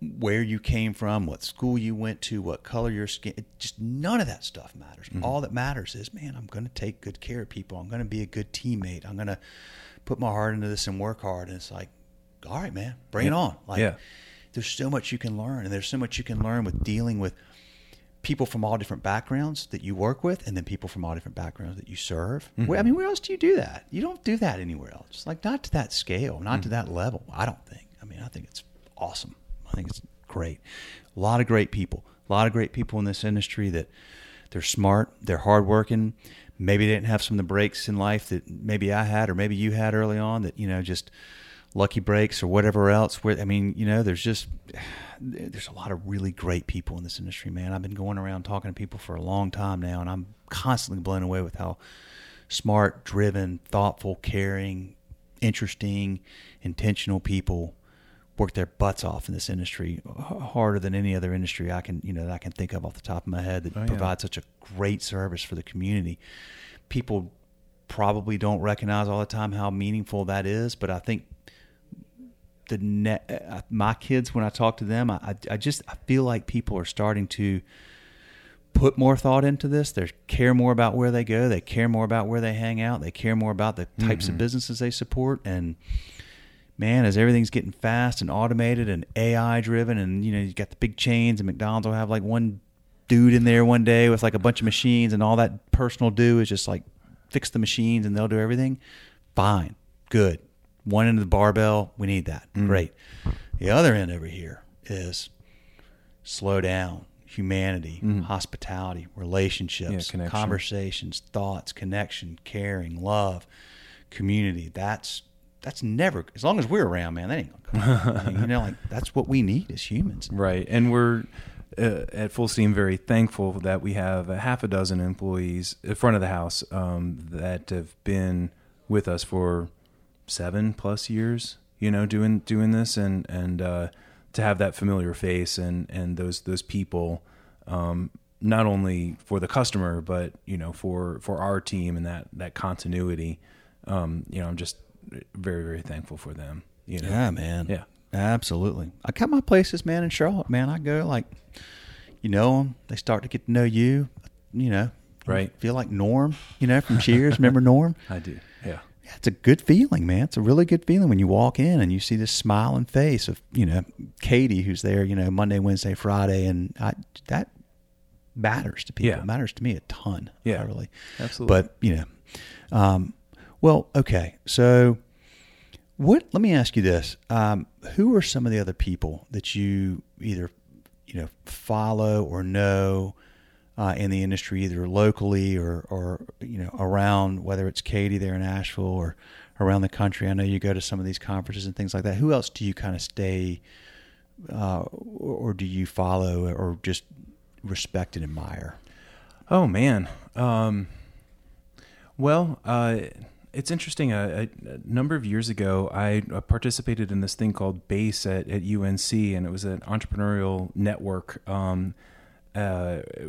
where you came from, what school you went to, what color your skin. Just none of that stuff matters. Mm-hmm. All that matters is, man, I'm going to take good care of people. I'm going to be a good teammate. I'm going to put my heart into this and work hard. And it's like, all right, man, bring it on. There's so much you can learn, and there's so much you can learn with dealing with people from all different backgrounds that you work with, and then people from all different backgrounds that you serve. Mm-hmm. Where else do you do that? You don't do that anywhere else. Like, not to that scale, not to that level, I don't think. I think it's awesome. I think it's great. A lot of great people in this industry that they're smart, they're hardworking. Maybe they didn't have some of the breaks in life that maybe I had or maybe you had early on that, just – lucky breaks or whatever else. There's a lot of really great people in this industry, man. I've been going around talking to people for a long time now, and I'm constantly blown away with how smart, driven, thoughtful, caring, interesting, intentional people work their butts off in this industry, harder than any other industry I can, that I can think of off the top of my head, that provides such a great service for the community. People probably don't recognize all the time how meaningful that is, but I think my kids, when I talk to them, I feel like people are starting to put more thought into this. They care more about where they go. They care more about where they hang out. They care more about the types of businesses they support. And man, as everything's getting fast and automated and AI driven, and you got the big chains, and McDonald's will have like one dude in there one day with like a bunch of machines, and all that person will do is just like fix the machines, and they'll do everything. Fine, good. One end of the barbell, we need that. Great. The other end over here is slow down, humanity, hospitality, relationships, conversations, thoughts, connection, caring, love, community. That's never, as long as we're around, man, that ain't gonna come. That's what we need as humans. Right. And we're at Fullsteam very thankful that we have a half a dozen employees in front of the house that have been with us for 7+ years, you know, doing this, and to have that familiar face and those people, not only for the customer, but, you know, for our team and that continuity, you know, I'm just very, very thankful for them. You know? Yeah, man. Yeah, absolutely. I got my places, man, in Charlotte, man. I go, like, you know them. They start to get to know you, you know. Right. I feel like Norm, you know, from Cheers. Remember Norm? I do. Yeah. Yeah, it's a good feeling, man. It's a really good feeling when you walk in and you see this smiling face of, you know, Katie, who's there, you know, Monday, Wednesday, Friday, that matters to people. Yeah. It matters to me a ton. Yeah, really. Absolutely. But, you know, well, okay. So let me ask you this. Who are some of the other people that you either, you know, follow or know in the industry, either locally or, you know, around, whether it's Katie there in Asheville or around the country? I know you go to some of these conferences and things like that. Who else do you kind of stay, or do you follow or just respect and admire? Oh, man. It's interesting. A number of years ago, I participated in this thing called BASE at UNC, and it was an entrepreneurial network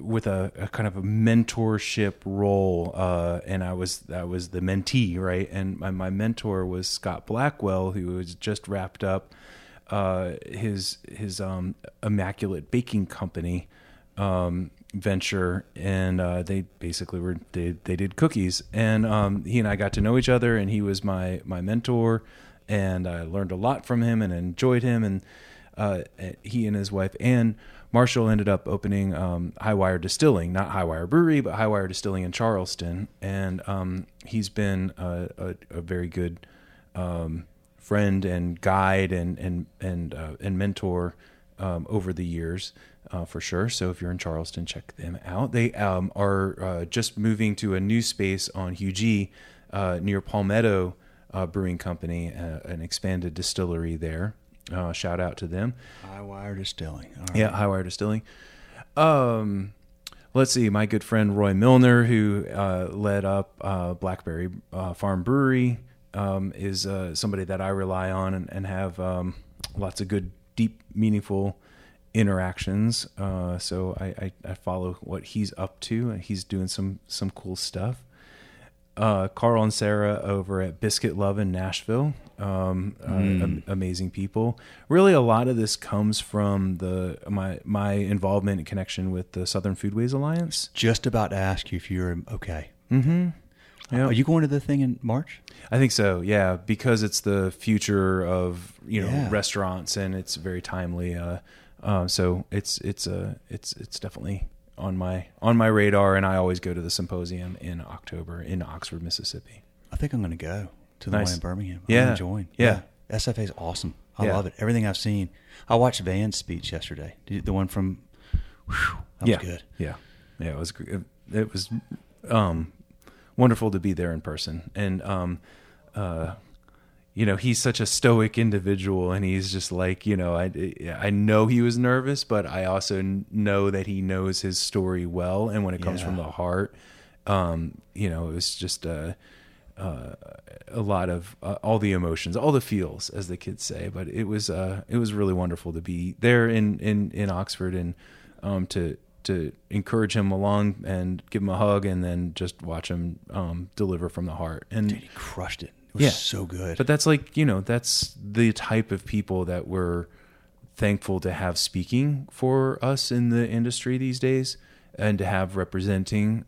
with a kind of a mentorship role. And I was the mentee, right? And my mentor was Scott Blackwell, who was just wrapped up his Immaculate Baking Company venture, and they basically were they did cookies, and he and I got to know each other, and he was my mentor, and I learned a lot from him and enjoyed him, and he and his wife Ann Marshall ended up opening Highwire Distilling, not Highwire Brewery, but Highwire Distilling in Charleston, and he's been a very good friend and guide and mentor over the years. For sure. So if you're in Charleston, check them out. They are just moving to a new space on Hugie near Palmetto Brewing Company, an expanded distillery there. Shout out to them. Highwire Distilling. All right. Yeah, Highwire Distilling. Let's see. My good friend Roy Milner, who led up Blackberry Farm Brewery, is somebody that I rely on and have lots of good, deep, meaningful interactions. So I follow what he's up to, and he's doing some cool stuff. Carl and Sarah over at Biscuit Love in Nashville, amazing people. Really, a lot of this comes from my involvement and connection with the Southern Foodways Alliance. Just about to ask you if you're okay. Mm-hmm. Yeah. Are you going to the thing in March? I think so. Yeah. Because it's the future of, you know, restaurants, and it's very timely. So it's definitely on my radar, and I always go to the symposium in October in Oxford, Mississippi. I think I'm going to go to the one in Birmingham. I'm going to join. Yeah. SFA is awesome. I love it. Everything I've seen. I watched Van's speech yesterday. The one from, that was good. Yeah. Yeah. It was good. It was, wonderful to be there in person. And, you know, he's such a stoic individual, and he's just like, you know, I know he was nervous, but I also know that he knows his story well. And when it comes from the heart, you know, it was just a lot of all the emotions, all the feels, as the kids say. But it was really wonderful to be there in Oxford, and to encourage him along and give him a hug, and then just watch him deliver from the heart. And dude, he crushed it. Yeah, so good. But that's like, you know, that's the type of people that we're thankful to have speaking for us in the industry these days, and to have representing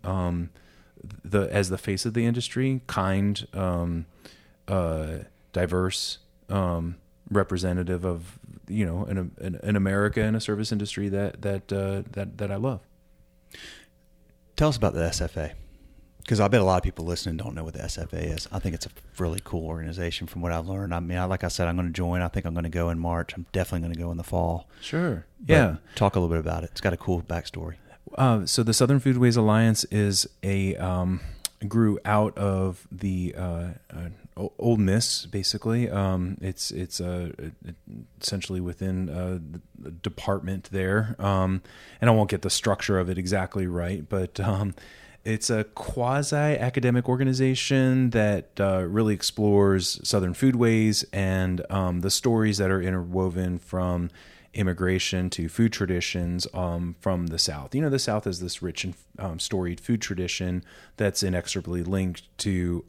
as the face of the industry, kind, diverse, representative of, you know, an America and a service industry that I love. Tell us about the SFA. Because I bet a lot of people listening don't know what the SFA is. I think it's a really cool organization from what I've learned. I mean, like I said, I'm going to join. I think I'm going to go in March. I'm definitely going to go in the fall. Sure. But yeah. Talk a little bit about it. It's got a cool backstory. So the Southern Foodways Alliance is grew out of the Ole Miss, basically. It's essentially within the department there, and I won't get the structure of it exactly right, but it's a quasi-academic organization that really explores Southern foodways and the stories that are interwoven from immigration to food traditions from the South. You know, the South is this rich and storied food tradition that's inexorably linked to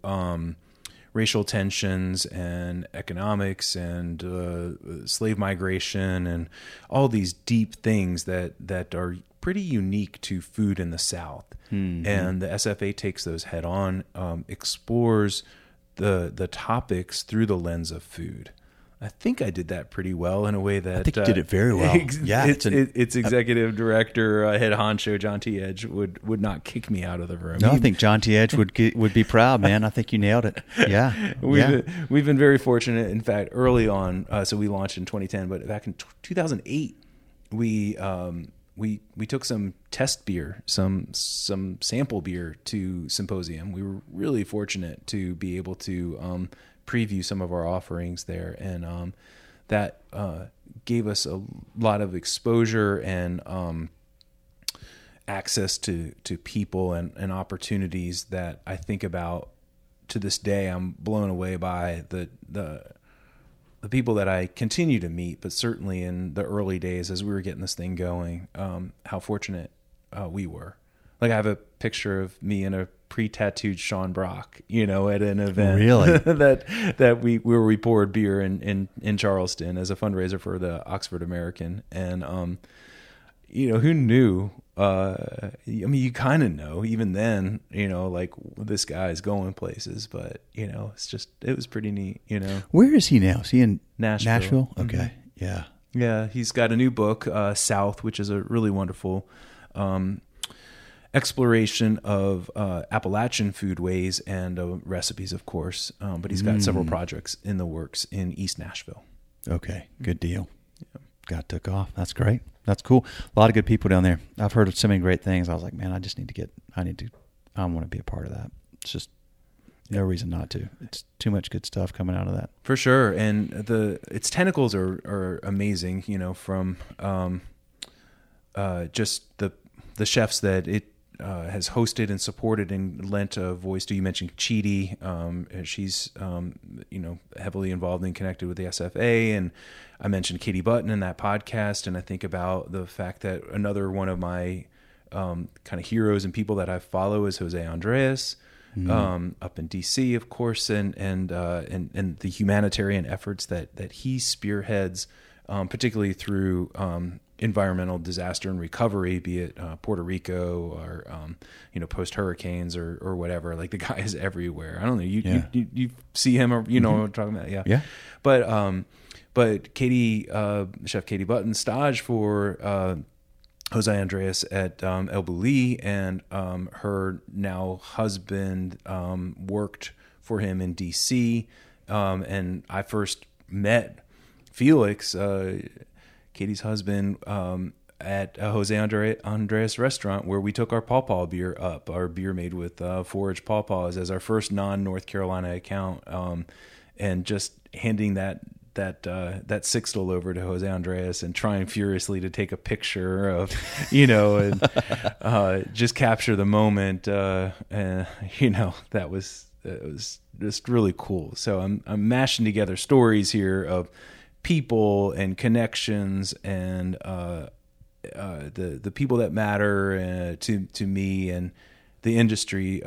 racial tensions and economics and slave migration and all these deep things that are pretty unique to food in the South. Mm-hmm. And the SFA takes those head on, explores the topics through the lens of food. I think I did that pretty well in a way that I think you did it very well. Yeah, its executive director, head honcho John T. Edge would not kick me out of the room. No, I think John T. Edge would be proud, man. I think you nailed it. Yeah, we've been very fortunate. In fact, early on, so we launched in 2010, but back in 2008, we took some test beer, some sample beer to Symposium. We were really fortunate to be able to preview some of our offerings there, and that gave us a lot of exposure and access to people and opportunities that I think about to this day. I'm blown away by the people that I continue to meet, but certainly in the early days as we were getting this thing going, how fortunate we were. Like, I have a picture of me in a pre-tattooed Sean Brock, you know, at an event, really? that we poured beer in Charleston as a fundraiser for the Oxford American. And, you know, who knew, I mean, you kind of know even then, you know, like, this guy's going places, but, you know, it was pretty neat, you know. Where is he now? Is he in Nashville? Okay. Mm-hmm. Yeah. Yeah. He's got a new book, South, which is a really wonderful, exploration of Appalachian foodways and recipes, of course, but he's got several projects in the works in East Nashville. Okay, good deal. Yeah. Got took off. That's great. That's cool. A lot of good people down there. I've heard of so many great things. I was like, man, I want to be a part of that. It's just no reason not to. It's too much good stuff coming out of that. For sure. And its tentacles are amazing, you know, from just the chefs that it has hosted and supported and lent a voice to. You mentioned Chidi. She's, you know, heavily involved and connected with the SFA. And I mentioned Katie Button in that podcast. And I think about the fact that another one of my kind of heroes and people that I follow is Jose Andres, up in DC, of course, and the humanitarian efforts that he spearheads, particularly through environmental disaster and recovery, be it Puerto Rico or you know, post hurricanes or whatever. Like, the guy is everywhere. I don't know, you see him, or you know what I'm talking about. Yeah. But Katie, Chef Katie Button, stage for Jose Andres at El Bulli, and her now husband worked for him in DC, and I first met Felix, Katie's husband, at a Jose Andres restaurant, where we took our pawpaw beer up, our beer made with foraged pawpaws, as our first non-North Carolina account, and just handing that sixtel over to Jose Andres and trying furiously to take a picture of, you know, and just capture the moment. You know, it was just really cool. So I'm mashing together stories here of people and connections and the people that matter to me, and the industry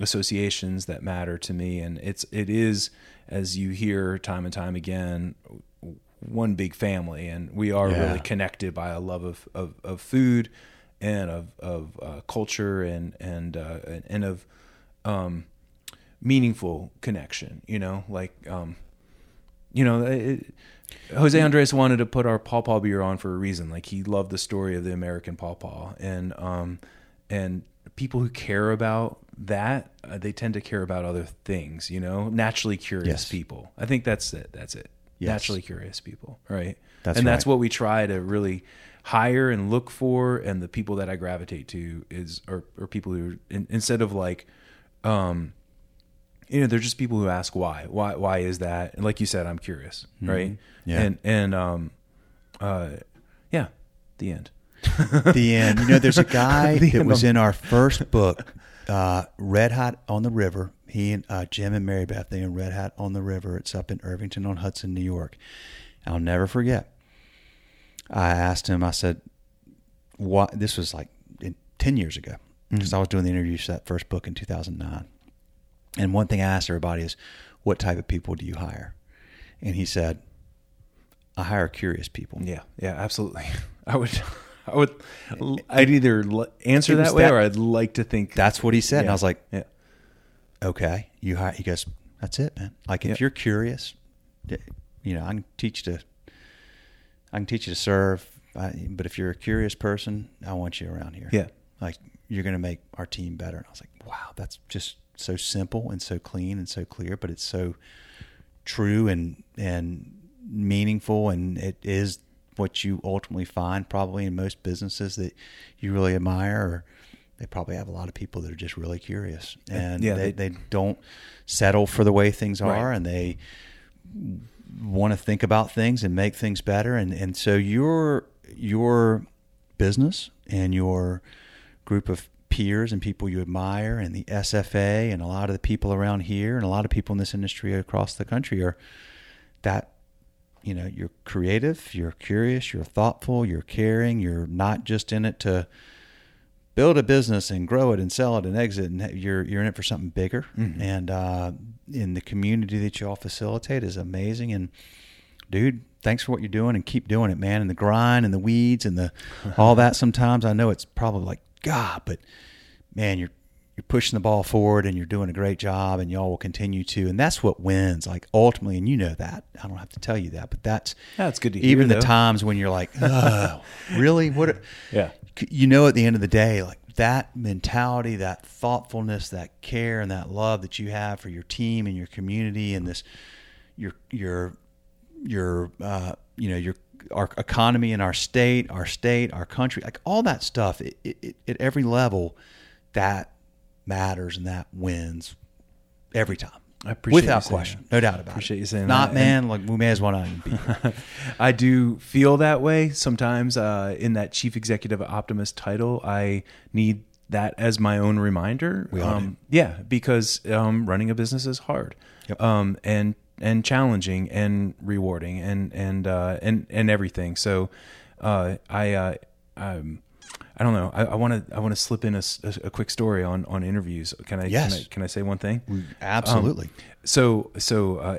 associations that matter to me. And it is, as you hear time and time again, one big family, and we are really connected by a love of food and of culture and of meaningful connection, you know, like, you know, Jose Andres wanted to put our pawpaw beer on for a reason. Like, he loved the story of the American pawpaw, and people who care about that, they tend to care about other things, you know, naturally curious people. I think that's it. Yes. Naturally curious people. Right. That's what we try to really hire and look for. And the people that I gravitate to are people who, instead of like, You know, they're just people who ask why is that? And like you said, I'm curious. Mm-hmm. Right. Yeah. And the end. The end. You know, there's a guy that was in our first book, Red Hot on the River. He and Jim and Mary Beth, they in Red Hot on the River. It's up in Irvington on Hudson, New York. I'll never forget. I asked him, I said, "What?" This was like 10 years ago, because I was doing the interviews for that first book in 2009. And one thing I asked everybody is, what type of people do you hire? And he said, I hire curious people. Yeah. Yeah, absolutely. I'd either answer that way, or I'd like to think that's what he said. Yeah. And I was like, yeah, okay, you hire. He goes, that's it, man. Like, if you're curious, you know, I can teach you to serve. But if you're a curious person, I want you around here. Yeah. Like, you're going to make our team better. And I was like, wow, that's just so simple and so clean and so clear, but it's so true and meaningful. And it is what you ultimately find probably in most businesses that you really admire, or they probably have a lot of people that are just really curious, and they don't settle for the way things are. Right. And they want to think about things and make things better. And so your business and your group of peers and people you admire and the SFA and a lot of the people around here and a lot of people in this industry across the country are that, you know, you're creative, you're curious, you're thoughtful, you're caring, you're not just in it to build a business and grow it and sell it and exit, and you're in it for something bigger. Mm-hmm. And in the community that you all facilitate is amazing. And dude, thanks for what you're doing, and keep doing it, man. And the grind and the weeds and the all that, sometimes I know it's probably like, God, but man, you're pushing the ball forward, and you're doing a great job, and y'all will continue to, and that's what wins, like, ultimately. And you know that, I don't have to tell you that, but that's good to hear. Even the times when you're like, oh, really? What? Yeah. You know, at the end of the day, like, that mentality, that thoughtfulness, that care, and that love that you have for your team and your community, and this, our economy and our state, our country, like all that stuff, it at every level, that matters, and that wins every time. I appreciate without question, that. No doubt about it. Appreciate you saying that. Not man, like, we may as well not even be here. I do feel that way sometimes. In that Chief Executive Optimist title, I need that as my own reminder. We because running a business is hard. Yep. And challenging and rewarding and everything. So, I don't know. I want to slip in a quick story on interviews. Can I, yes. Can I say one thing? Absolutely. So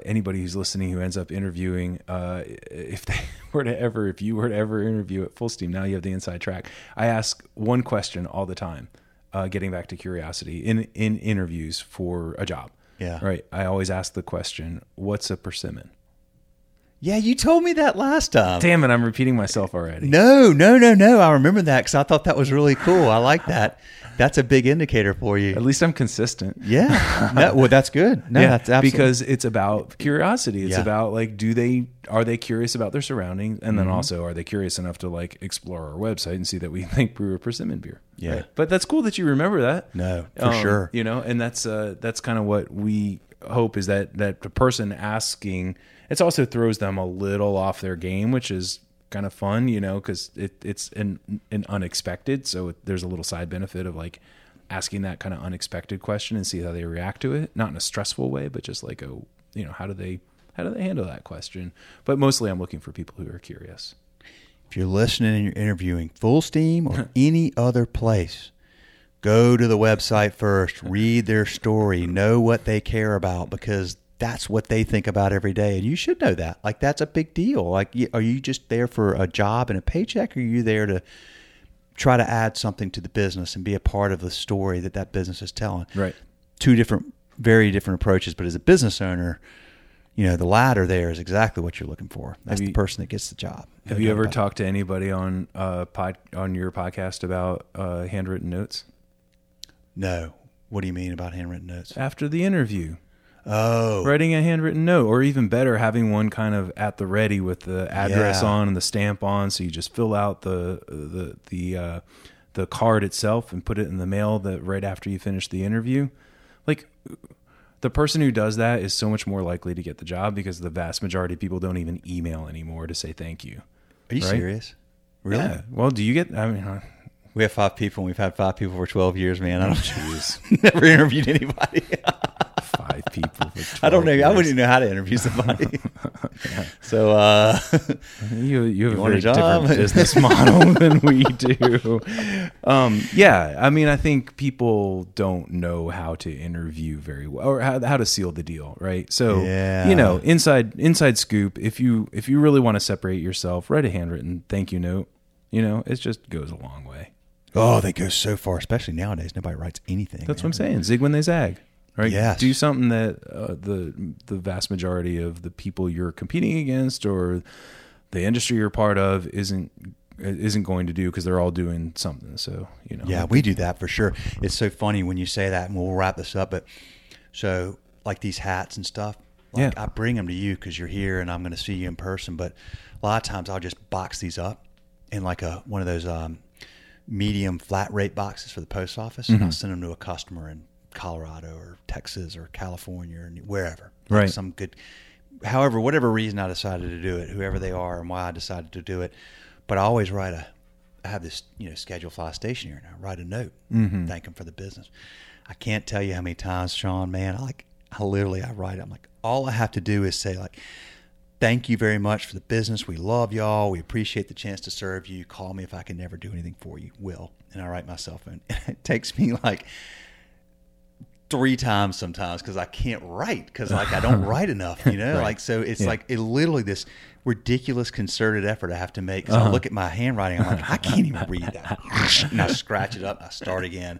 anybody who's listening who ends up interviewing, if you were to ever interview at Fullsteam, now you have the inside track. I ask one question all the time, getting back to curiosity in interviews for a job. Yeah. Right. I always ask the question, what's a persimmon? Yeah, you told me that last time. Damn it, I'm repeating myself already. No. I remember that because I thought that was really cool. I like that. That's a big indicator for you. At least I'm consistent. Yeah. Well, that's good. No, that's absolutely. Because it's about curiosity. It's about, like, are they curious about their surroundings? And then also, are they curious enough to, like, explore our website and see that we brew a persimmon beer? Yeah. Right? But that's cool that you remember that. No, for sure. You know, and that's kind of what we hope, is that the person asking, it also throws them a little off their game, which is kind of fun, you know, because it's an unexpected. So there's a little side benefit of, like, asking that kind of unexpected question and see how they react to it. Not in a stressful way, but just like, you know, how do they handle that question? But mostly I'm looking for people who are curious. If you're listening and you're interviewing Fullsteam or any other place, go to the website first, read their story, know what they care about, because that's what they think about every day. And you should know that. Like, that's a big deal. Like, are you just there for a job and a paycheck? Or are you there to try to add something to the business and be a part of the story that business is telling? Right. Two very different approaches. But as a business owner, you know, the latter there is exactly what you're looking for. That's the person that gets the job. Have you ever talked to anybody on your podcast about handwritten notes? No. What do you mean about handwritten notes? After the interview. Oh. Writing a handwritten note, or even better, having one kind of at the ready with the address on and the stamp on. So you just fill out the card itself and put it in the mail right after you finish the interview. Like, the person who does that is so much more likely to get the job because the vast majority of people don't even email anymore to say thank you. Are you serious? Really? Yeah. Well, do you get, I mean, we have 5 people and we've had 5 people for 12 years, man. I don't never interviewed anybody. 5 people for 12 I don't know. Years. I wouldn't even know how to interview somebody. Yeah. So, you have a very different business model than we do. Yeah. I mean, I think people don't know how to interview very well or how to seal the deal. Right. So, you know, inside scoop, if you really want to separate yourself, write a handwritten thank you note. You know, it just goes a long way. Oh, they go so far, especially nowadays. Nobody writes anything. That's what I'm saying. Zig when they zag. Right? Yes. Do something that the vast majority of the people you're competing against or the industry you're part of isn't going to do because they're all doing something. So, you know. Yeah, we do that for sure. It's so funny when you say that, and we'll wrap this up. But so, like these hats and stuff, like I bring them to you because you're here and I'm going to see you in person. But a lot of times I'll just box these up in like one of those medium flat rate boxes for the post office, and I'll send them to a customer in Colorado or Texas or California or wherever. Right. Like some good, however, whatever reason I decided to do it, whoever they are and why I decided to do it. But I always I have this, you know, schedule fly stationery, and I write a note, thank them for the business. I can't tell you how many times, Sean, man, I write it. I'm like, all I have to do is say like, thank you very much for the business. We love y'all. We appreciate the chance to serve you. Call me if I can never do anything for you. Will. And I write my cell phone. And it takes me like 3 times sometimes because I can't write because like I don't write enough, you know? Right. Like, so it's like it literally this ridiculous concerted effort I have to make. Because I look at my handwriting. I'm like, I can't even read that. And I scratch it up. And I start again.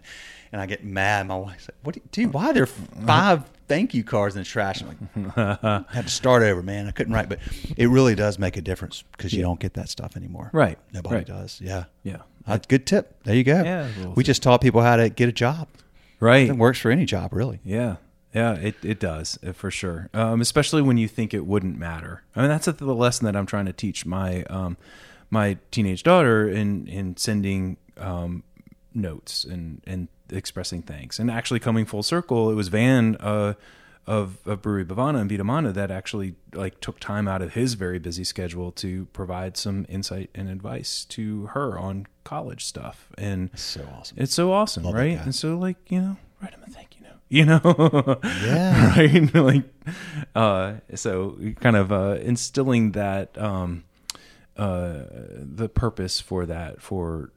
And I get mad. My wife's like, "What, dude? Why are there 5 thank you cards in the trash?" I'm like, I had to start over, man. I couldn't write, but it really does make a difference because you don't get that stuff anymore. Right? Nobody does. Yeah. Yeah. Good tip. There you go. Yeah, we just taught people how to get a job. Right. It works for any job, really. Yeah. Yeah. It does for sure. Especially when you think it wouldn't matter. I mean, that's the lesson that I'm trying to teach my my teenage daughter in sending notes and expressing thanks. And actually coming full circle, it was Van of Brewery Bavana and Vita Mana that actually like took time out of his very busy schedule to provide some insight and advice to her on college stuff. And that's so awesome. It's so awesome. Love right. And so like, you know, write him a thank you note, you know? Yeah. Right. Like, so kind of, instilling that, the purpose for that, for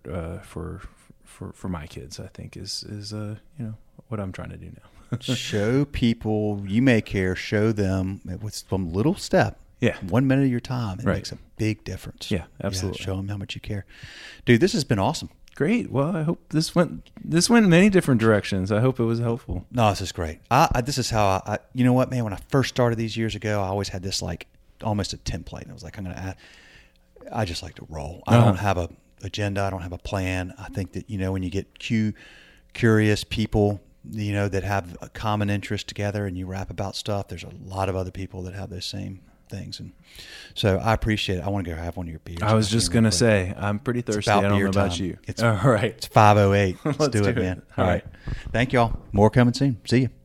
my kids, I think is you know, what I'm trying to do now. Show people you may care. Show them with some little step. Yeah. 1 minute of your time. It makes a big difference. Yeah, absolutely. Yeah, show them how much you care. Dude, this has been awesome. Great. Well, I hope this went in many different directions. I hope it was helpful. No, this is great. This is how I you know what, man, when I first started these years ago, I always had this like almost a template. And I was like, I just like to roll. I don't have a agenda. I don't have a plan. I think that, you know, when you get curious people, you know, that have a common interest together and you rap about stuff, there's a lot of other people that have those same things. And so I appreciate it. I want to go have one of your beers. I was just going to say, I'm pretty thirsty. I don't know about you. It's all right. It's 5:08. Let's do it, man. All right. Thank y'all. More coming soon. See you.